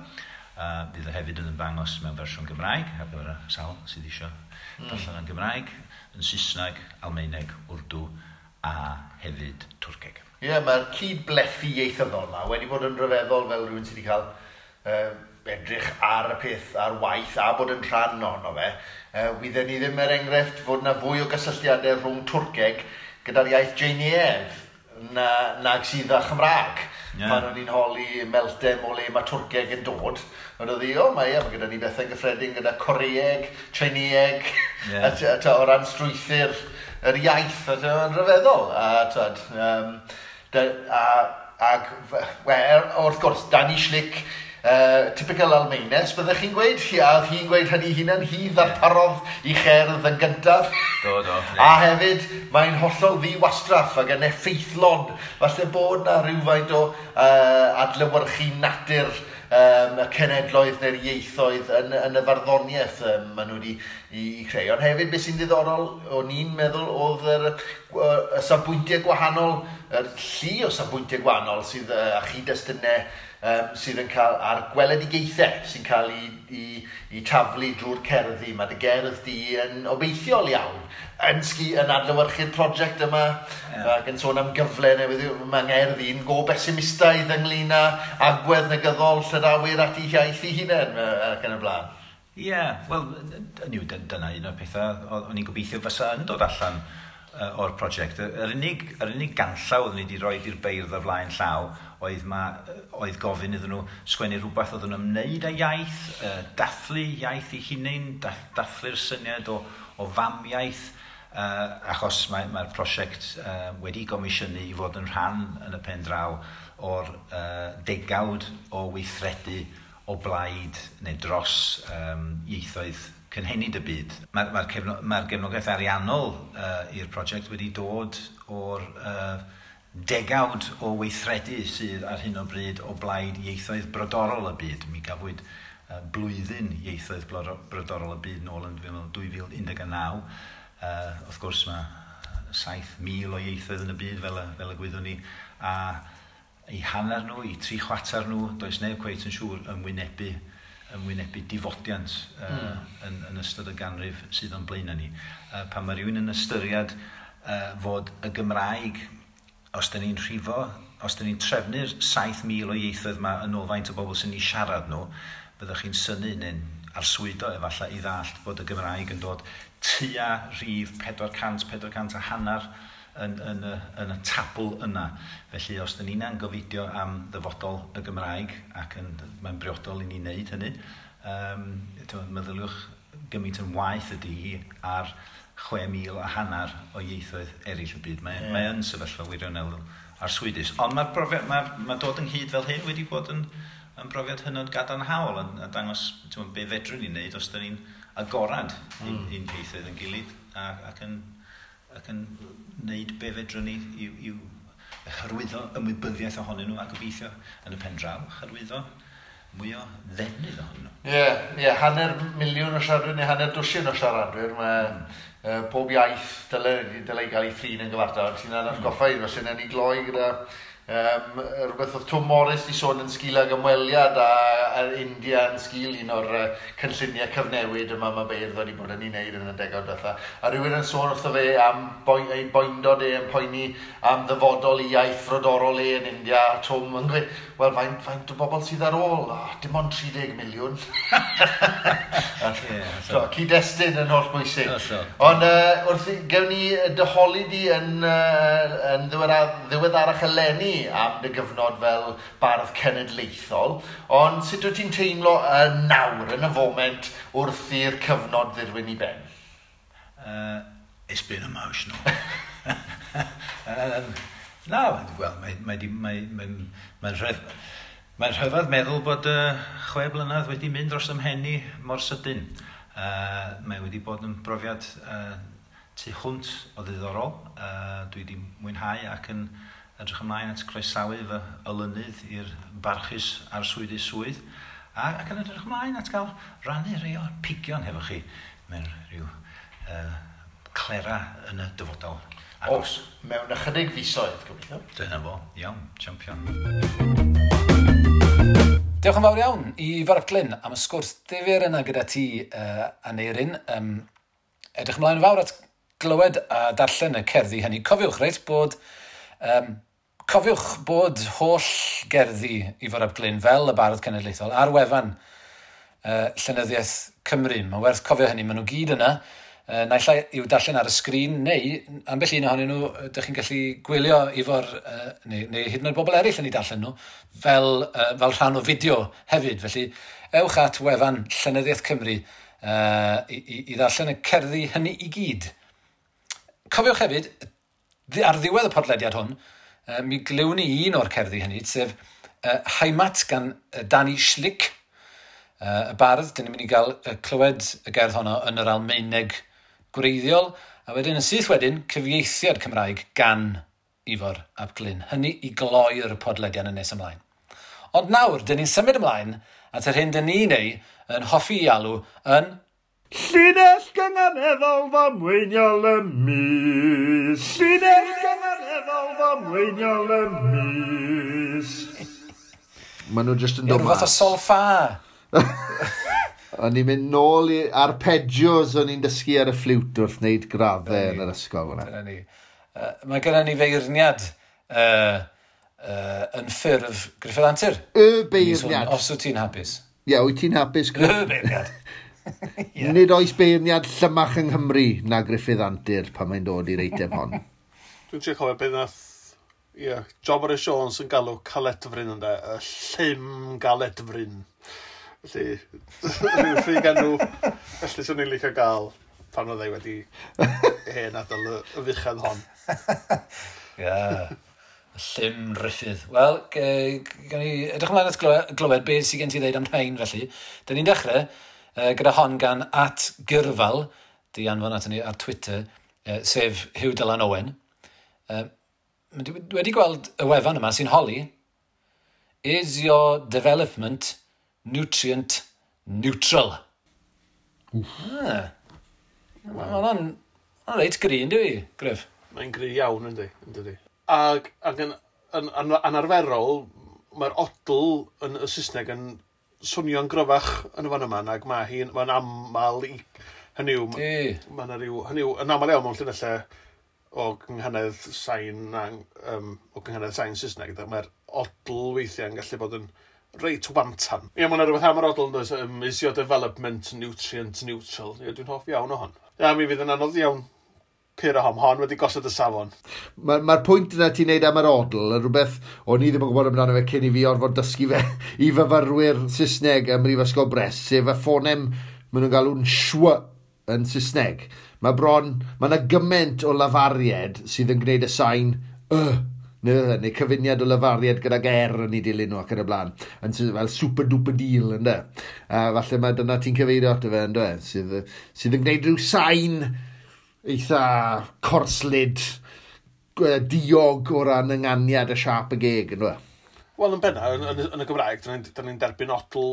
Uh, bydd y hefyd yn ymddangos mewn fersiwn Gymraeg ar gyfer y sawl sydd eisiau mm. darllen yn Gymraeg, yn Saesneg, Almaeneg, Wrdw a hefyd Twrceg. Ie, yeah, mae'r cyd-blethu ieithyddol yma wedi bod yn ryfeddol fel rhywun sydd wedi cael uh, edrych ar y peth, ar waith, a bod yn rhan o'n o fe. Uh, Wydden ni ddim er enghraifft fod yna fwy o gysylltiadau rhwng Twrceg gyda'r iaith Jaeniaidd na, nag sydd â Chymraeg. Yeah. Pan o'n i'n holi Meltem o le mae Twrceg yn dod. Ond oedd i, o mae, mae gyda ni bethau gyffredin gyda Coreeg, Jaeniaidd, yeah. o ran strwythyr yr iaith, yn ryfeddol. A, tad, um, A, ag, well, wrth gwrs, Dani Schlick, uh, typical Almaenes, byddech chi'n gweud? A hi'n gweud hynny hunan, hi ddarparodd I cherdd yn gyntaf. Do, do. A hefyd, mae'n hollol ddiwastraff ac yn effeithlon. Falle bod na rhywfaint o uh, adlewyrchu natur um, y cenedloedd neu'r ieithoedd yn, yn y farddoniaeth um, maen nhw wedi I creu. Ond hefyd, beth sy'n ddiddorol, o'n i'n meddwl, oedd yr y safbwyntiau gwahanol, yr lli o safbwyntiau gwahanol sydd uh, a chyd-destynau um, sydd yn cael, a'r gweledigaethau sy'n cael I, I, I taflu drwy'r cerddi. Mae dy gerdd di yn obeithiol iawn, yn, yn adlewyrchu'r prosiect yma, yeah. ac yn sôn am gyfle newydd, mae ngerddi'n go pessimistaidd ynglyn â agwedd negyddol Llydawur at ei hiaith ei hunain ac yn y blaen. Ie, yeah, wel, dyna un o'r pethau o'n i'n gobeithio fysa yn dod allan uh, o'r prosiect. Yr unig, yr unig ganllaw oedden ni wedi rhoi i'r beirdd o flaen llaw oedd, ma, oedd gofyn iddyn nhw sgwennu rhywbeth oedden nhw'n ymwneud â iaith, uh, dathlu iaith ei hunain, dath, dathlu'r syniad o, o famiaith, uh, achos mae'r mae prosiect uh, wedi gomisiynu I fod yn rhan yn y pen draw o'r uh, degawd o weithredu o blaid neu dros um, ieithoedd cynhenid y byd. Mae'r ma cefno, ma gefnogaeth ariannol uh, i'r prosiect wedi dod o'r uh, degawd o weithredu sydd ar hyn o bryd o blaid ieithoedd brodorol y byd. Mi gafwyd uh, blwyddyn ieithoedd brodorol y byd nôl yn dwy fil un deg naw. Uh, wrth gwrs mae saith mil o ieithoedd yn y byd fel y, fel y gwyddwn ni. A I hanner nhw, I tri chwater nhw, does neb cweit yn siŵr ymwynebu, ymwynebu difodiant uh, mm. yn, yn ystod y ganrif sydd o'n blaen ni. Uh, pan mae rhywun yn ystyried uh, fod y Gymraeg, os da ni'n rhifo, os da ni'n trefnu'r saith mil o ieithoedd yma yn olfaint o bobl sy'n ni siarad nhw, byddwch chi'n synnu neu'n arswydo efallai I ddallt bod y Gymraeg yn dod tua rhif pedwar cant, pedwar cant a hanner Yn, yn, y, yn y tabl yna. Felly, os dyn ni'n angofidio am ddyfodol y Gymraeg, ac yn, mae'n briodol I ni wneud hynny, um, meddyliwch gymaint yn waith ydy hi ar chwe mil a hanner o ieithoedd eraill y byd. Mae, yeah. mae yn sefyllfa wirioneddol arswydus. Ond mae'r brofiad, mae, mae dod ynghyd fel hyn wedi bod yn, yn brofiad hynod gadarnhaol, a dangos tywa, be fedrwn ni'n wneud os dyn ni'n agorad mm. un ieithoedd yn gilydd ac, ac yn ac yn wneud be fedrwn ni yw, yw hyrwyddo ymwybyddiaeth ohonyn nhw a gobeithio yn y pen draw, hyrwyddo mwy o ddefnydd ohonyn nhw. Ie, yeah, yeah, hanner miliwn o siaradwyr neu hanner dwsin o siaradwyr, mae uh, pob iaith dylai gael ei thrin yn gyfartal, ond sy'n anargoffa I, felly na'n I gloi gyda um, rhywbeth oedd Tom Morris I sôn yn sgil ag ymweliad a, a India yn sgil un o'r uh, cynlluniau cyfnewid yma mae beirdd wedi bod yn ei wneud yn y degawd fatha. A rhywun yn sôn wrtho fe am boi, ei boendod e yn poeni am ddyfodol I iaith frodorol e yn India a Tom yn gweud, wel faint, faint o bobl sydd ar ôl, oh, dim ond tri deg miliwn. yeah, so, cyd-destun yn holl bwysig. Oh, so. Ond uh, wrth gewn ni dyholi di yn, uh, yn ddiweddarach eleni am dy gyfnod fel bardd cenedlaethol, ond sut wyt ti'n teimlo uh, nawr yn y foment wrth i'r cyfnod ddirwyn I ben? Uh, it's been emotional. um, no, well, mae'n mae mae mae mae rhyf, mae rhyfedd meddwl bod uh, chwe blynedd wedi mynd dros ymhenni mor sydyn. Uh, mae wedi bod yn brofiad uh, tu hwnt o ddiddorol. Uh, dwi wedi mwynhau ac yn edrych ymlaen at croesawu fy olynydd i'r barchus a'r swyddi swydd ac yn edrych ymlaen at gael rannu rhai o'r pigion hefo chi mewn rhyw uh, clera yn y dyfodol. Os, mewn ychydig fisoedd, gobeithio. Dyna fo, iawn, champion. Diolch yn fawr iawn i Farglyn am y sgwrs difyr yna gyda ti uh, Aneirin. Um, edrych ymlaen fawr at glywed a darllen y cerddi hynny. Cofiwch reit bod um, cofiwch bod holl gerddi Ifor ap Glyn fel y bardd cenedlaethol ar wefan uh, Llenyddiaeth Cymru. Mae'n werth cofio hynny, maen nhw gyd yna. Uh, naillai i'w darllen ar y sgrin neu ambell un ohonyn nhw ydych chi'n gallu gwylio Ifor uh, neu, neu hyd yn oed bobl eraill yn ei darllen nhw fel, uh, fel rhan o fideo hefyd. Felly ewch at wefan Llenyddiaeth Cymru uh, i, i, i ddarllen y cerddi hynny i gyd. Cofiwch hefyd, ar ddiwedd y podlediad hwn, uh, mi glywn ni un o'r cerddi hynny, sef uh, Heimat gan uh, Dani Schlick, uh, y bardd. Dyn ni'n mynd i gael uh, clywed y gerdd honno yn yr Almaeneg gwreiddiol, a wedyn yn syth wedyn, cyfieithiad Cymraeg gan Ifor ap Glyn. Hynny i gloi'r podlediad yn nes ymlaen. Ond nawr, dyn ni'n symud ymlaen at yr hyn dyn ni'n ei yn hoffi i alw yn... Llinell gyngerddol fy mweiniol y mis. Llinell gyngerddol fy mweiniol y mis. Maen nhw jyst yn dod mas. Yw'r fath o solfa. O'n i'n mynd nôl i arpeggios o'n i'n dysgu ar y ffliwt wrth wneud graddau yn yr ysgol hwnna. Uh, mae gennym ni feirniad uh, uh, yn ffurf Griffith Antur. Y beirniad. Os wyt ti'n hapus. Ie, wyt ti'n hapus, Griffith? Y beirniad. Yeah. Nid oes beirniad llymach yng Nghymru na Griffith Antur pan mae'n dod i'r eitem hon. Dwi'n trio cofio beth nath yeah, John Morris Jones yn galw Caletfryn ynda, y llym Galetfryn. Felly, rwy'n ffri ganw, felly swn i'n licio gael pan oedd ei wedi hen adael y, y fuchad hon. Yeah. Llym Griffith. Wel, gan i edrych ymlaen at glywed beth sy'n gen ti ddeud am rhain felly. Dyn ni'n dechrau Uh, gyda hon gan at Gyrfal, di anfon at ni ar Twitter, uh, sef Hugh Dylan Owen. Uh, dwi wedi gweld y wefan yma sy'n holi. Is your development nutrient neutral? Ah. Wow. Ond on, on reit gri, ynddi fi, Griff? Mae'n gri iawn, ynddi, ynddi. Ac, ac yn, yn, yn, yn arferol, mae'r odl yn y Saesneg yn swnio'n gryfach yn y fan yma, ac mae hi'n ma aml i... Hynny yw, mae yna rhyw... Hynny yw, yn aml iawn mewn llunellau o gynghanedd sain um, o gynghanedd sain Saesneg, mae'r odl weithiau'n gallu bod yn reit wantan. Ie, mae yna rhywbeth am yr odl, yn dweud, um, is your development nutrient neutral? Ie, dwi'n hoff iawn o hon. Ie, mi fydd yn anodd iawn pyr o hon, hon wedi gosod y safon. Mae'r ma pwynt yna ti'n neud am yr odl, yn rhywbeth o'n i ddim yn gwybod amdano fe cyn i fi orfod dysgu fe i fyfyrwyr Saesneg ym Mhrifysgol Brest, sef y ffonem maen nhw'n galw'n shw yn Saesneg. Mae bron, mae yna gymaint o lafariad sydd yn gwneud y sain y, neu, neu cyfuniad o lafariad gyda ger yn ei dilyn nhw ac yn y blaen, yn sydd fel super duper deal, ynddo. A falle mae dyna ti'n cyfeirio at y fe, ynddo, sydd, sydd yn gwneud rhyw sain eitha corslid diog o ran ynganiad y siap y geg, ynddo? Wel, yn benna, yn, yn, yn y Gymraeg, dyn ni'n derbyn odl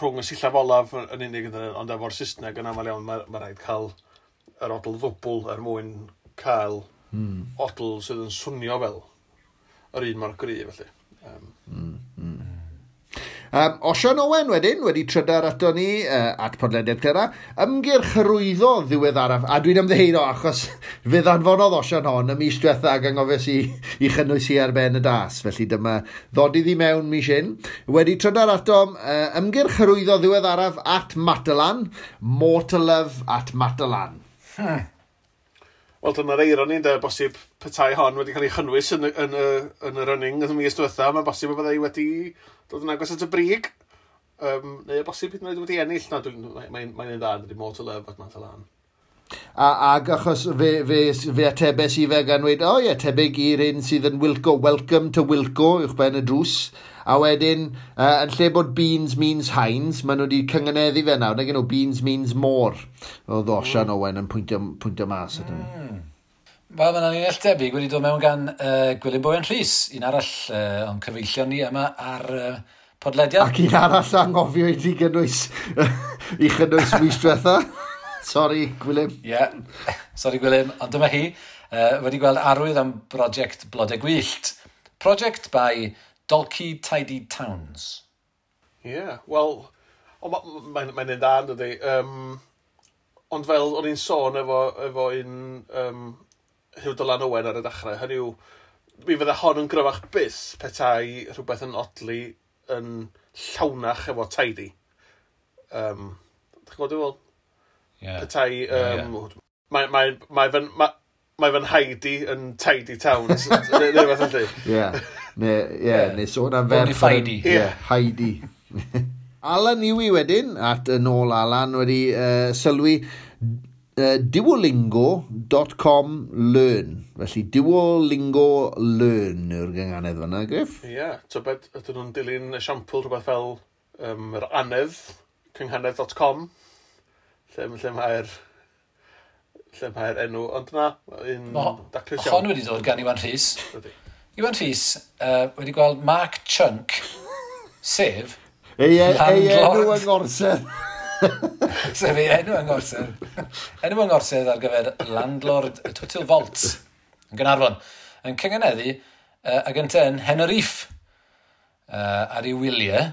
rhwng y sillaf olaf yn unig, ond efo'r Saesneg yn aml iawn, mae ma rhaid cael yr odl ddwbl er mwyn cael mm. odl sydd yn swnio fel yr un mor gry, felly. Um. Mm, mm. Um, Osian Owen wedyn wedi trydar ato ni uh, at podlediad Cera ymgyrch rwyddo ddiweddaraf a dwi'n ymddeheiro achos fe ddanfonodd Osian hon y mis diwetha ag angofes i, i chynnwys i ar ben y das felly dyma ddodydd i mewn mis hyn wedi trydar ato uh, ymgyrch rwyddo ddiweddaraf at Matalan more to love at Matalan hmm. Wel, dyna'r eironi, ynddo, bosib petai hon wedi cael ei chynnwys yn, yn, yn, yn y running yn y mis diwetha, mae bosib y byddai wedi dod yn agos at y brig, um, neu bosib hyd yn oed wedi ennill. Na, mae'n mae, mae dda, ynddo, more to love at Matalan. A, ag achos fe, fe, fe atebes i fe gan dweud, o oh, ie, tebyg i'r un sydd yn Wilco, welcome to Wilco, uwch ben y drws. A wedyn, uh, yn lle bod beans means hinds, maen nhw wedi cyngeneddi fe nawr, nag yn nhw beans means more. Oedd Osian Owen yn pwyntio, pwyntio mas. Mm. Wel, mae'n anifell debyg wedi dod mewn gan uh, Gwilym Bowen Rhys, un arall uh, o'n cyfeillion ni yma ar uh, podlediad. Ac un arall angofio i ti gynnwys, i chynnwys mis diwetha. Sorry, Gwilym. Ie, yeah. Sorry Gwilym, ond dyma hi. Uh, wedi gweld arwydd am brosiect Blodau Gwyllt. Project by Dolky Tidy Towns. Ie, yeah, wel, mae'n ma un da, dydy. Um, ond fel o'n i'n sôn efo, efo un um, Tudodolan Jones ar y dechrau, hynny yw, mi fydda hon yn gryfach byth petai rhywbeth yn odli yn llawnach efo tidy. Um, Dach chi'n gwybod dwi'n yeah. Petai... Um, yeah, yeah. Mae ma, ma, ma, ma, Mae fe'n Heidi yn Tidy Towns, neu beth yn lle. Ie, neu sôn am ferch Heidi. Yeah. Heidi. Alan Iwi wedyn, at yn ôl Alan, wedi uh, sylwi uh, duolingo dot com learn. Felly, Duolingo learn yw'r gynganedd fanna, Griff? Ie, yeah, tybed, ydyn nhw'n dilyn esiampl rhywbeth fel um, yr anedd, cynghanedd dot com, lle, lle mae'r... lle mae'r enw, ond na, un daclus iawn. Hon wedi dod gan Iwan Rhys. Iwan Rhys uh, wedi gweld Mark Chunk, sef... Ei enw yng Ngorsedd. Sef ei enw yng Ngorsedd. Enw yng Ngorsedd ar gyfer landlord Twytyl Volt, yn Gynarfon, yn cyngeneddi uh, a gyntaf yn Heneriff uh, ar ei wyliau.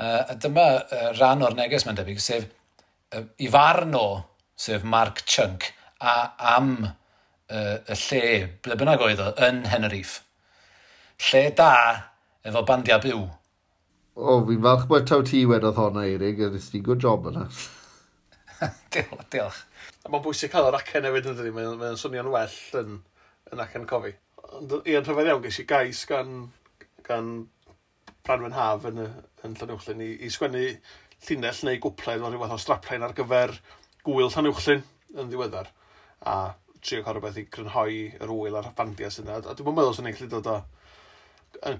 Uh, a dyma uh, rhan o'r neges mae'n debyg, sef uh, Ifarno, sef Mark Chunk, a am uh, y lle, ble bynnag oedd o, yn Heneriff. Lle da efo bandiau byw. O, fi'n falch bod taw ti wedodd honna, Eirig, a nes ti'n good job yna. Diolch, diolch. Mae'n bwysig cael o'r acen hefyd yn dydyn, mae'n mae swnio'n well yn, yn acen cofi. Ond i'n rhyfedd iawn, ges i gais gan, gan Branwen Haf yn, yn Llanuwchlyn i, i sgwennu llinell neu gwpled, mae'n rhywbeth o straplein ar gyfer gwyl Llanuwchlyn yn ddiweddar. A trio cael rhywbeth i crynhoi yr wyl a'r bandiau sy'n dda. A dwi'n meddwl sy'n gallu dod o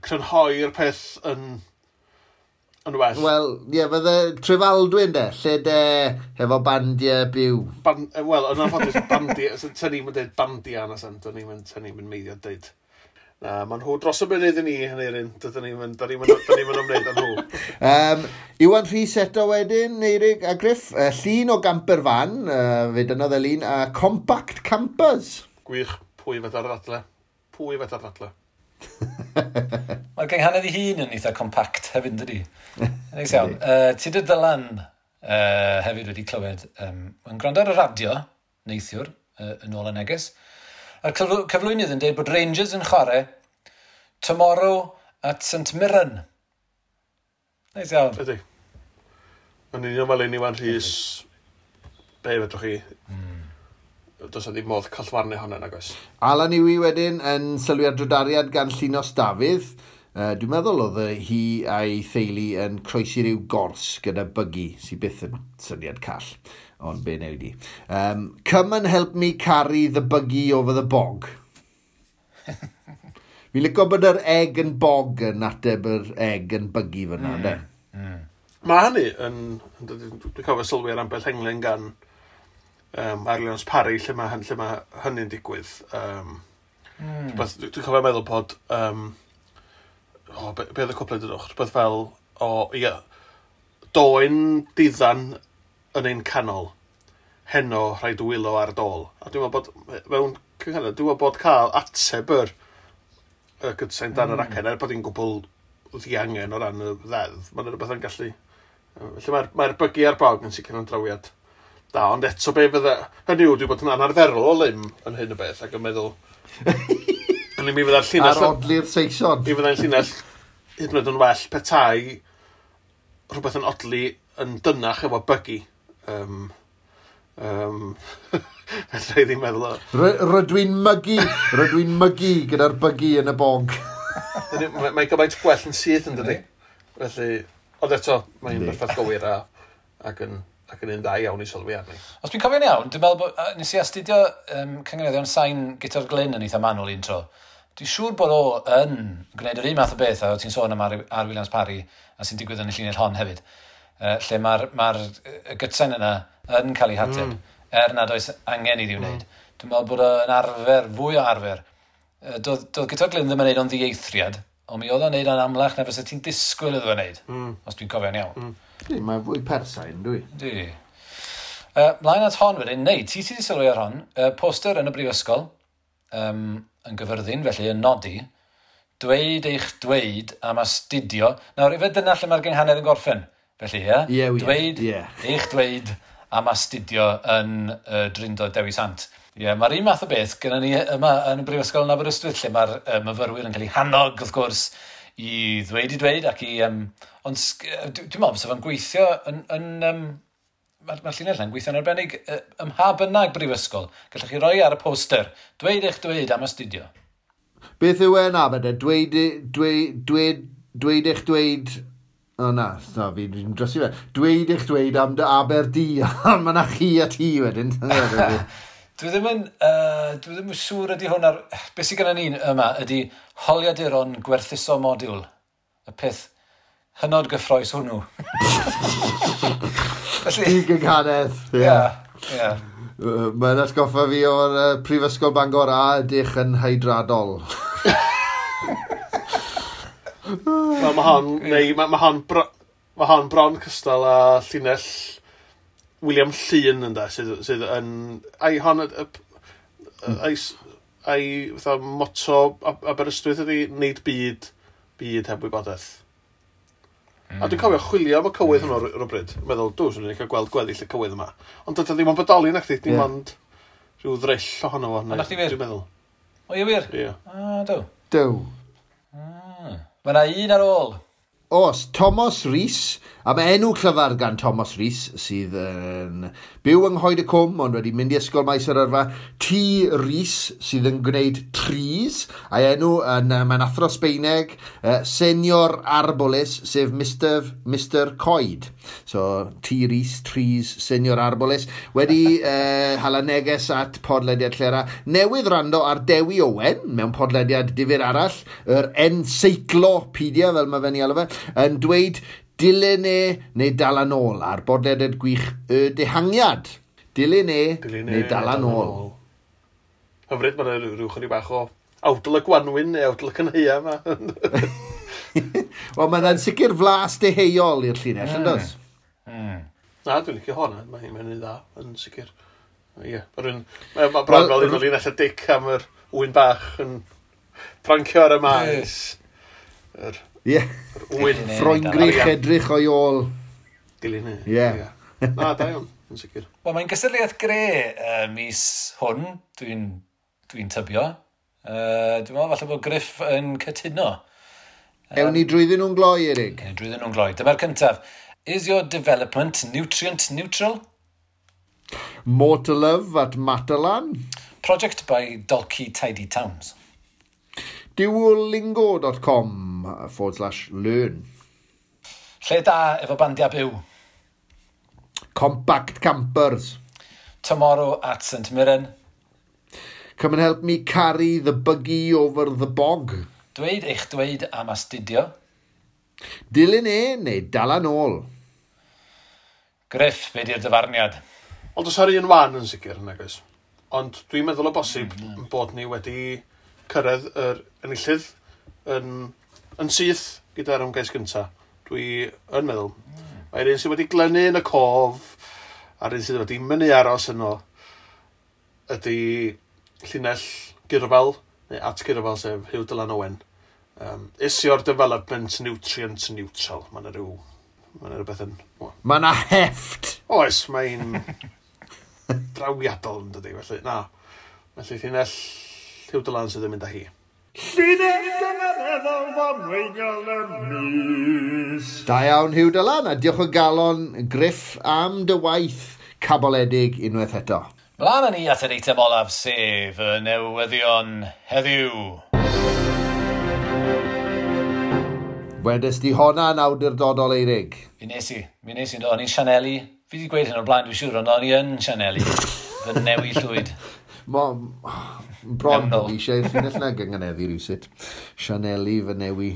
crynhoi'r peth yn, yn well. Wel, ie, yeah, fydde Trefaldwyn de, lle de hefo bandiau byw. Ban, wel, yn anffodus, bandiau, ta ni'n mynd bandiau yn asant, ta ni'n mynd meiddio dweud. Na, ma'n hw dros y mynydd i ni, Eirin. Dydyn ni'n mynd ymwneud â'n hw. Um, Iwan Rhys eto wedyn, Eirig a Griff. Uh, llun o gamper fan, uh, fe dyna dde lun, a uh, Compact Campers. Gwych, pwy fedd ar ddadle. Pwy fedd ar ddadle. Mae'r gynghanedd ei hun yn eitha compact hefyd, dydi. Neis iawn. Uh, Tudodolan uh, hefyd wedi clywed. Um, yn gwrando ar y radio, neithiwr, uh, yn ôl y neges, a'r cyflwynydd yn dweud bod Rangers yn chwarae tomorrow at St Mirren. Neis iawn. Ydy. Yn union fel un Iwan Rhys, be fedrwch chi? Mm. Does o ddim modd callfarnu hwnna nag oes. Alan Iwi wedyn yn sylwi ar drydariad gan Llinos Dafydd. Uh, dwi'n meddwl oedd hi a'i theulu yn croesi rhyw gors gyda bygi sy'n byth yn syniad call, ond be newid i. Um, Come and help me carry the buggy over the bog. Fi'n licio bod yr egg yn bog yn ateb yr egg yn buggy fyna, mm, de? Mm. Mae hynny yn... Dwi'n cofio sylwi ar ambell henglen gan um, Arlions Parry lle mae hyn, ma hynny'n digwydd. Um, mm. Dwi'n cofio meddwl bod... Um, O, be oedd y cwpled yn o'ch? Beth fel, o, ia, doen diddan yn ein canol, heno rhaid wylo ar dôl. A dwi'n meddwl bod, mewn cynghennau, dwi'n meddwl bod cael ateb yr y gydsau'n dan yr acen, er bod i'n gwbl ddiangen o ran y ddedd. Mae'n rhywbeth yn gallu... Felly mae'r mae bygu a'r bog yn sicr yn drawiad da, ond eto be fydda... Hynny yw, dwi'n bod yn anarferol o lim yn hyn y beth, ac yn meddwl... Ni mi fydda'r llinell... Ar odli'r Saeson. Mi fydda'n llinell hyd yn oed yn well petai rhywbeth yn odli yn dynach efo buggy. Um, um, Fedrai ddim meddwl o... Rydwi'n mygu, rydwi'n mygu gyda'r buggy yn y bog. Mae ma gymaint gwell yn syth yn dydi. Felly, ond eto, mae'n berffaith gywir a, ac yn... ac yn un da iawn i sylwi arni. Os dwi'n cofio'n iawn, dwi'n meddwl bod... Nes i astudio um, cyngeneddion sain Guto'r Glyn yn eitha manwl un tro. Dwi'n siŵr bod o yn gwneud yr un math o beth a ti'n sôn am ar, ar Williams Parry a sy'n digwydd yn y llinell hon hefyd. Uh, lle mae'r ma gytsen yna yn cael ei hateb. Mm. Er nad oes angen iddi wneud. Mm. Dwi'n meddwl bod o'n arfer, fwy o arfer. Doedd do gyda Glyn ddim yn neud o'n ddieithriad, ond mi oedd o'n neud o'n amlach na fysa ti'n disgwyl oedd o'n neud, mm. os dwi'n cofio'n iawn. Mm. Mae'n fwy persain, dwi. Di. Uh, Mlaen at hon wedyn, neu, ti ti di sylwi ar hon, uh, poster yn y brifysgol, um, yn gyfyrddin, felly yn nodi, dweud eich dweud am astudio. Nawr, ife dyna lle mae'r gynghanedd yn gorffen, felly, ie? Yeah, dweud yeah. eich dweud am astudio yn uh, Dryndo Dewi Sant. Ie, yeah, mae'r un math o beth gyda ni yma yn y brifysgol yn Aberystwyth, lle mae'r um, myfyrwyr yn cael ei hannog, wrth gwrs, i ddweud i ddweud ac i... Um, ond dwi'n meddwl, sef o'n gweithio yn... yn um, mae'r ma Llinell yn gweithio'n arbennig uh, ym mha bynnag brifysgol. Gallwch chi roi ar y poster, dweud eich dweud am astudio. Beth yw e'n abed e? Dweud, dweud, dweud, dweud eich dweud... O oh, na, no, fi'n fi drosi fe. Dweud eich dweud am dy Aberdion, mae na chi a ti wedyn. Dwi ddim yn, uh, dwi ddim yn siŵr ydy hwn ar... Beth sy'n gyda ni yma ydy holiaduron gwerthuso modiwl. Y peth hynod gyffroes hwnnw. Ti'n gynghanedd. Ie, ie. Mae'n atgoffa fi o'r uh, Prifysgol Bangor a ydych yn heidradol. Mae ma hon, neu mae ma hon, bro, ma hon bron cystal a Llinell William Llyn yn da, sydd, sydd yn... Ai hon... Ai... Ai... Motto Aberystwyth ydi, neud byd, byd heb wybodaeth. Mm. A dwi'n cofio chwilio am y cywydd hwnnw rhywbryd. Meddwl, dwi, swn i'n cael gweld gweddill y cywydd yma. Ond dyna ddim ond bodoli na chdi, dim yeah. ond rhyw ddrell ohono fo. Ond na chdi wir? Dwi'n meddwl. O, i wir? Ie. Ah, dw. Dw. Ah. Mae na un ar ôl. Os, Thomas Rhys, a mae enw clyfar gan Thomas Rhys, sydd yn byw yng Nghoed y Cwm, ond wedi mynd i ysgol maes yr yrfa, T. Rhys, sydd yn gwneud trees, a enw yn mae'n athro Sbeineg, uh, Senior Arbolis, sef Mister Coed. So, T. Rhys, trees, Senior Arbolis, wedi uh, hala neges at podlediad Llera, newydd rando ar Dewi Owen, mewn podlediad difyr arall, yr enseiclopedia, fel mae fe'n i alw fe, yn dweud dilyn e neu dalan ôl ar bodlediad gwych y dehangiad. Dilyn e neu dalan ôl. Hyfryd, mae yna rhyw chydig bach o awdl y gwanwyn neu awdl y cynheia yma. Wel, mae yna'n sicr flas deheuol i'r Llinell, yn does? Na, dwi'n licio hwnna. Mae'n mynd dda, yn sicr. Ie, mae'n bron fel un o'r Llinell y Dic am yr wyn bach yn prancio ar y maes. Ie. Ffroen grych edrych o'i ôl. Dilyn e. Ie. Na, da iawn, yn sicr. Wel, mae'n gysylltiad gre uh, mis hwn, dwi'n dwi tybio. Uh, dwi'n meddwl falle bod Griff yn cytuno. Um, Ewn ni drwyddyn nhw'n gloi, Erig. Ewn ni drwyddyn nhw'n gloi. Dyma'r cyntaf. Is your development nutrient neutral? Mortalove at Matalan. Project by Dolky Tidy Towns. Duolingo.com forward slash learn. Lle da efo bandiau byw. Compact Campers. Tomorrow at St Mirren. Come and help me carry the buggy over the bog. Dweud eich dweud am astudio. Dilyn e neu dalan ôl. Griff, be di'r dyfarniad? Ond os ar un wan yn sicr, nagos. Ond dwi'n meddwl o bosib mm. bod ni wedi cyrraedd yr enillydd yn, yn syth gyda'r ymgais gyntaf. Dwi yn meddwl. Mm. Mae'r un sydd wedi glynu yn y cof a'r un sydd wedi mynd i aros yno ydy Llinell Gyrfel neu at Gyrfel sef Hugh Dylan Owen. Um, is your development nutrient neutral? Mae yna rhyw... Mae yna rhywbeth yn... Mae yna heft! Oes, mae'n drawiadol yn dydi, felly. Na, felly Llinell Hugh Dylan sydd yn mynd â hi. Llinell yn yr heddol famweiniol yn mis. Da iawn, Hugh Dylan, a diolch o galon Griff am dy waith caboledig unwaith eto. Mlaen ni at yr eitem olaf, sef y newyddion heddiw. Wedys di honna yn awdurdodol Eirig? Fi nes i. Fi nes i. O'n i'n Llansylin. Fi wedi gweud hyn o'r blaen, dwi'n siŵr, ond o'n i yn Llansylin. Fy newi llwyd. Mom, bron fi eisiau ffynnell na gyngeneddi rhywsit. Llansylin fy newi.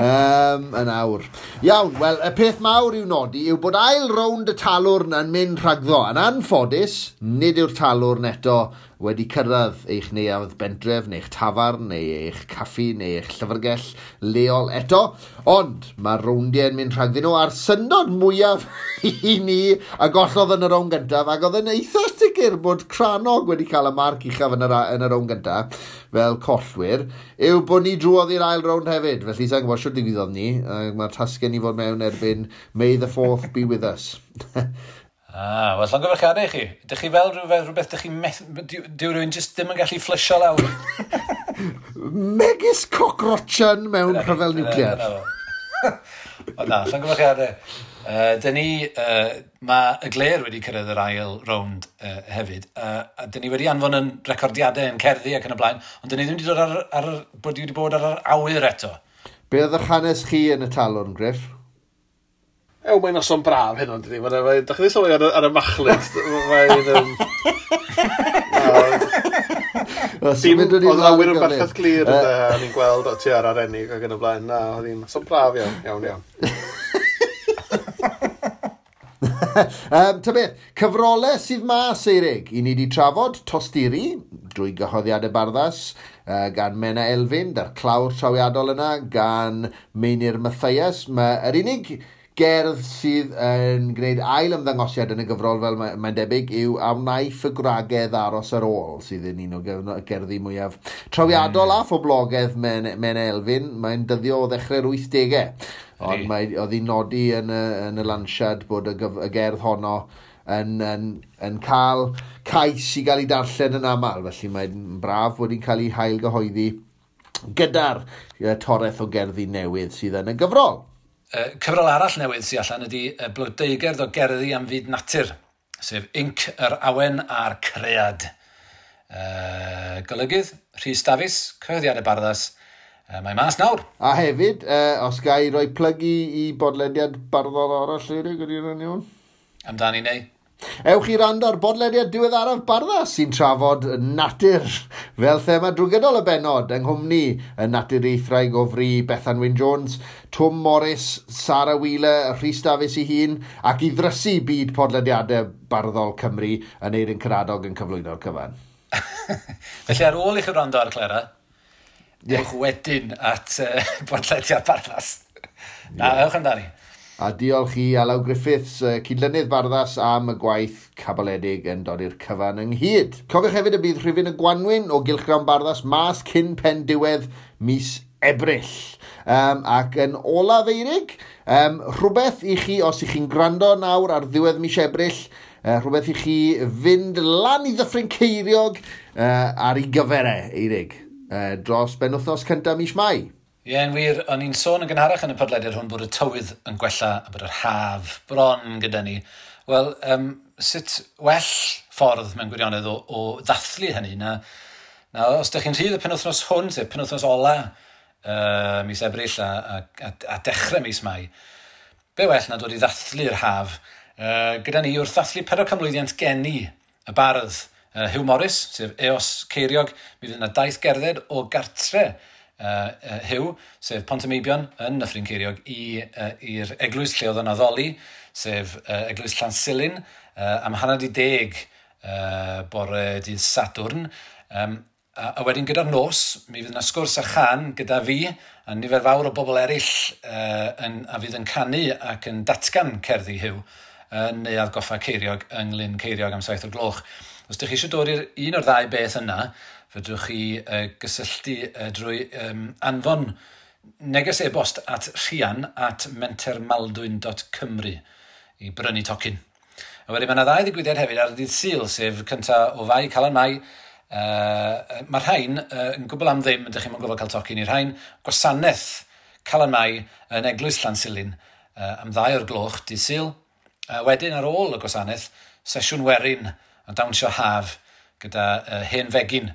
um, yn awr. Iawn, wel, y peth mawr i'w nodi yw bod ail rownd y talwrn yn mynd rhagddo. Yn anffodus, nid yw'r talwrn eto wedi cyrraedd eich neuadd bentref, neu'ch tafarn, neu eich caffi, neu eich llyfrgell leol eto, ond mae'r rowndiau'n mynd rhagddyn nhw a'r syndod mwyaf i ni a gollodd yn y rown gyntaf, ac oedd yn eitha sicr bod Cranog wedi cael y marc uchaf yn y, y rown gyntaf fel collwyr, yw bod ni drwodd i'r ail rownd hefyd, felly sa'n gwybod siwr digwyddodd ni, mae'r tasgen i fod mewn erbyn May the fourth be with us. Ah, wel, llongyfarchiadau i chi. Dych chi fel rhywbeth, rhywbeth dych chi... Meth... Dyw rhywun jyst ddim yn gallu fflysio lawr. Megis cockroachan mewn rhyfel niwclear. O na, llongyfarchiadau. Uh, Dyn ni... Uh, mae y gler wedi cyrraedd yr ail rownd uh, hefyd. Uh, a dyn ni wedi anfon yn recordiadau yn cerddi ac yn y blaen, ond dyn ni ddim wedi dod ar... ar bod wedi bod ar yr awyr eto. Be oedd y hanes chi yn y talwrn, Griff? Ew, mae'n noson braf hyn ond ydy. Dach chi ddim sylwi ar y machlid. Mae'n... Dim oedd lawer yn berffaith glir yna. O'n i'n gweld o ti ar arenig ac yn y blaen. Na, oedd hi'n noson braf iawn, iawn, iawn. Ta beth, cyfrolau sydd ma, Ceiriog. I ni wedi trafod Tostiri drwy gyhoddiadau Bardas gan Menna Elfyn, da'r clawr trawiadol yna, gan Meinir Mathias. Mae'r unig... Gerdd sydd yn gwneud ail ymddangosiad yn y gyfrol fel mae'n mae debyg yw am naiff y gwragedd aros ar ôl sydd yn un o gerddi mwyaf trawiadol mm. a phoblogedd men, men Elfyn. Mae'n dyddio o ddechrau'r wythdegau, ond oedd hi'n nodi yn y, yn y lansiad bod y, gyf, y gerdd honno yn, yn, yn cael cais i gael ei darllen yn aml, felly mae'n braf bod hi'n cael ei hael gyhoeddi gyda'r toreth o gerddi newydd sydd yn y gyfrol. Uh, cyfrol arall newydd sy'n allan ydy uh, blodeugerdd o gerddi am fyd natur, sef Inc, yr Awen a'r Cread. Uh, golygydd, Rhys Davies, cyhoeddiadau Bardas, uh, mae mas nawr. A hefyd, uh, os gai roi plygu i bodlediad barddol arall, amdani neu. Ewch i rand o'r bodlediad diweddaraf Bardas sy'n trafod natur fel thema drwgydol y benod yng Nghymru, y natur eithraig o fri Bethan Wyn Jones, Tom Morris, Sarah Wheeler, Rhys Davies ei hun, ac i ddrysu byd podlediadau barddol Cymru yn Eirin Caradog yn cyflwyno'r cyfan. Felly ar ôl i'ch rand o'r Clara, yeah. Ewch wedyn at uh, bodlediad Bardas. Na, yeah. Ewch amdani. A diolch i Hywel Griffiths, cydlynydd Bardas am y gwaith cabaledig yn dod i'r cyfan ynghyd. Cofiwch hefyd y bydd Rhywun y Gwanwyn o Gylchgrawn Bardas mas cyn pen diwedd mis Ebrill. Um, ac yn olaf Eirig, um, rhywbeth i chi os ych chi'n gwrando nawr ar ddiwedd mis Ebrill, uh, rhywbeth i chi fynd lan i ddyffryn Ceiriog uh, ar ei gyferau, Eirig, uh, dros benwthnos cyntaf mis Mai. Ie, yn wir, o'n i'n sôn yn gynharach yn y podlediad hwn bod y tywydd yn gwella a bod yr haf bron gyda ni. Wel, um, sut well ffordd mewn gwirionedd o, o ddathlu hynny? Na, na os ydych chi'n rhydd y penwthnos hwn, sef penwthnos ola uh, mis Ebrill a, a, a dechrau mis Mai, be well na dod i ddathlu'r haf. Uh, gyda ni yw'r ddathlu pedwar canmlwyddiant geni y bardd uh, Hugh Morris, sef Eos Ceiriog, mi fydd yna daith gerdded o gartre Uh, uh, Hugh, sef Pontameibion yn Nyffryn Ceiriog, i'r uh, eglwys lle oedd yn addoli, sef uh, eglwys Llansylin, uh, am hanner i deg uh, bore dydd Sadwrn. Um, a, a wedyn gyda'r nos, mi fydd yna sgwrs a chan gyda fi, a nifer fawr o bobl eraill uh, yn, a fydd yn canu ac yn datgan cerddi Hugh, uh, neu atgoffa Ceiriog ynglyn Ceiriog am saith o'r gloch. Os ydych chi eisiau dod i'r un o'r ddau beth yna, fydwch chi uh, gysylltu uh, drwy um, anfon neges e-bost at rhian at mentermaldwyn dot cymru i brynu tocyn. A wedyn mae yna ddau ddigwyddiad hefyd ar y dydd Sul, sef cyntaf o fai Calan Mai. Uh, Mae'r rhain uh, yn gwbl am ddim, ydych chi'n gofod cael tocyn i'r rhain, gwasanaeth Calan Mai yn eglwys Llansylin uh, am ddau o'r gloch dydd Sul. Uh, wedyn ar ôl y gwasanaeth, sesiwn werin a dawnsio haf gyda uh, hen fegin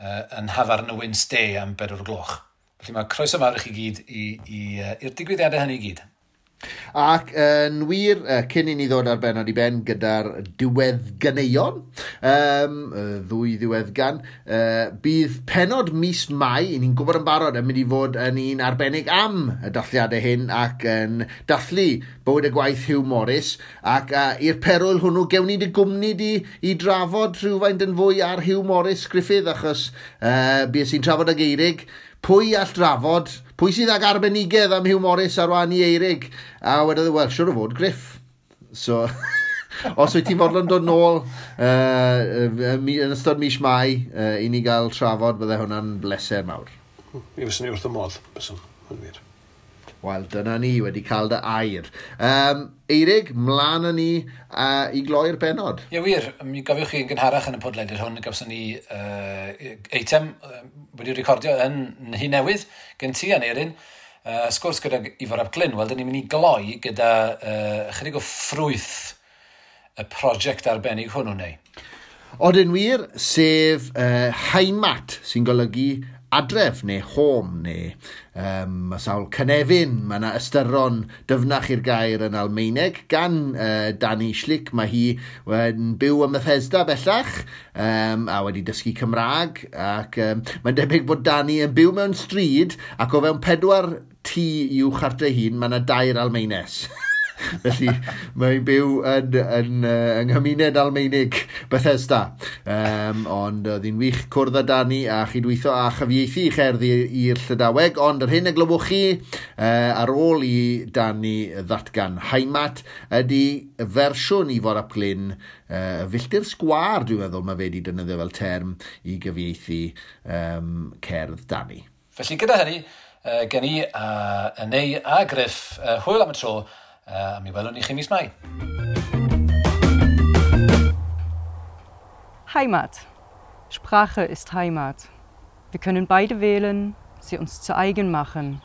uh, yn hafarn y Wednesday am bedwar o'r gloch. Felly mae croeso mawr i chi gyd i'r uh, digwyddiadau hynny i gyd. Ac yn wir, uh, cyn i ni ddod ar bennod i ben gyda'r diweddganeuon, um, ddwy ddiweddgan, uh, bydd penod mis Mai, i ni'n gwybod yn barod, yn mynd i fod yn un arbennig am y dathliadau hyn ac yn dathlu bywyd y gwaith Hugh Morris. Ac uh, i'r perwl hwnnw, gewn ni dy gwmni di i drafod rhywfaint yn fwy ar Hugh Morris Griffith, achos uh, bys i'n trafod ag Eirig, pwy all drafod, pwy sydd ag arbenigedd am Hugh Morris ar wan i Eirig? A wedodd, wel, siwr o fod Griff. So, os wyt ti fodlon dod nôl uh, yn ystod mis Mai, uh, i ni gael trafod, bydde hwnna'n bleser mawr. I fysyn ni wrth y modd, bysyn, yn wir. Wel, dyna ni wedi cael dy air. Um, Eirig, mlaen yn ni uh, i gloi'r benod. Ie, wir. Mi gofiwch chi yn gynharach yn y podled hwn, gawson ni uh, eitem uh, wedi recordio yn hi newydd, gen ti a'n Eirin. Uh, sgwrs gyda Ivor ab Glyn, wel, dyn ni'n mynd i gloi gyda uh, chydig o ffrwyth y prosiect arbennig hwnnw neu. Odyn wir, sef uh, Heimat, sy'n golygu adref neu home neu um, sawl cynefin. Mae yna ystyron dyfnach i'r gair yn Almaeneg gan uh, Dani Schlick. Mae hi yn byw ym Bethesda bellach, um, a wedi dysgu Cymraeg, ac um, mae'n debyg bod Dani yn byw mewn stryd ac o fewn pedwar tŷ uwch ar dy hun mae yna dair Almaenes. Felly mae'n byw yn, yn, uh, yng nghymuned Almaenig Bethesda, um, ond oedd hi'n wych cwrdd â Dani a chydweithio a chyfieithu i cherddi i'r Llydaweg, ond yr hyn y glywwch chi uh, ar ôl i Dani ddatgan Heimat ydy fersiwn Ivor ab Glyn, uh, filltir sgwâr dwi'n meddwl mae fe wedi defnyddio fel term i gyfieithu um, cerdd Dani. Felly gyda hynny, uh, gen i uh, a Neu a Griff, uh, hwyl am y tro, Uh, a mi welwn i chi mis Mai. Heimat. Sprache ist Heimat. Wir können beide wählen, sie uns zu eigen machen.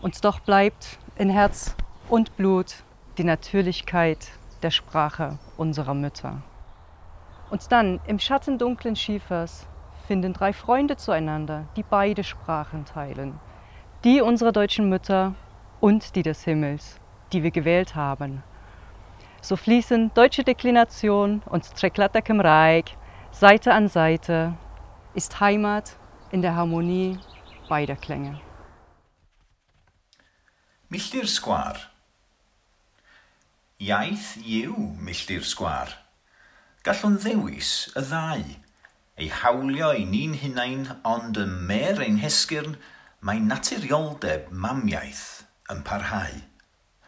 Und doch bleibt in Herz und Blut die Natürlichkeit der Sprache unserer Mütter. Und dann, im Schatten dunklen Schiefers, finden drei Freunde zueinander, die beide Sprachen teilen. Die unserer deutschen Mütter und die des Himmels, die wir gewählt haben. So fließen deutsche Deklination und Treklata Kemraik Seite an Seite, ist Heimat in der Harmonie beider Klänge. Milltir sgwar. Iaith yw milltir sgwar. Gallwn ddewis y ddau, ei hawlio i ni'n hunain, ond y mer ein hesgyrn, mae naturioldeb mamiaith yn parhau.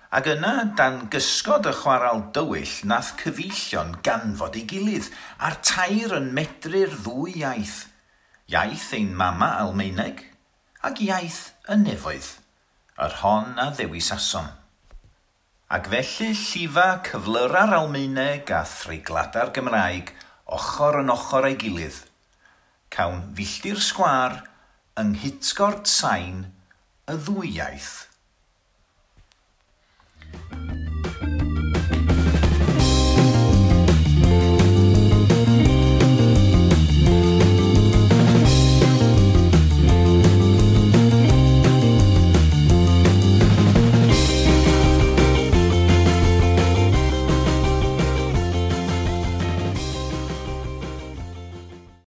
Ac yna, dan gysgod y chwaral dywyll, nath cyfeillion ganfod ei gilydd, a'r tair yn medru'r ddwy iaith. Iaith ein mama Almaeneg, ac iaith y nefoedd, yr hon a ddewis asom. Ac felly llifa cyflyra'r Almaeneg a threiglada'r Gymraeg, ochor yn ochor ei gilydd. Cawn filltir sgwar, yng nghitgord sain, y ddwy iaith.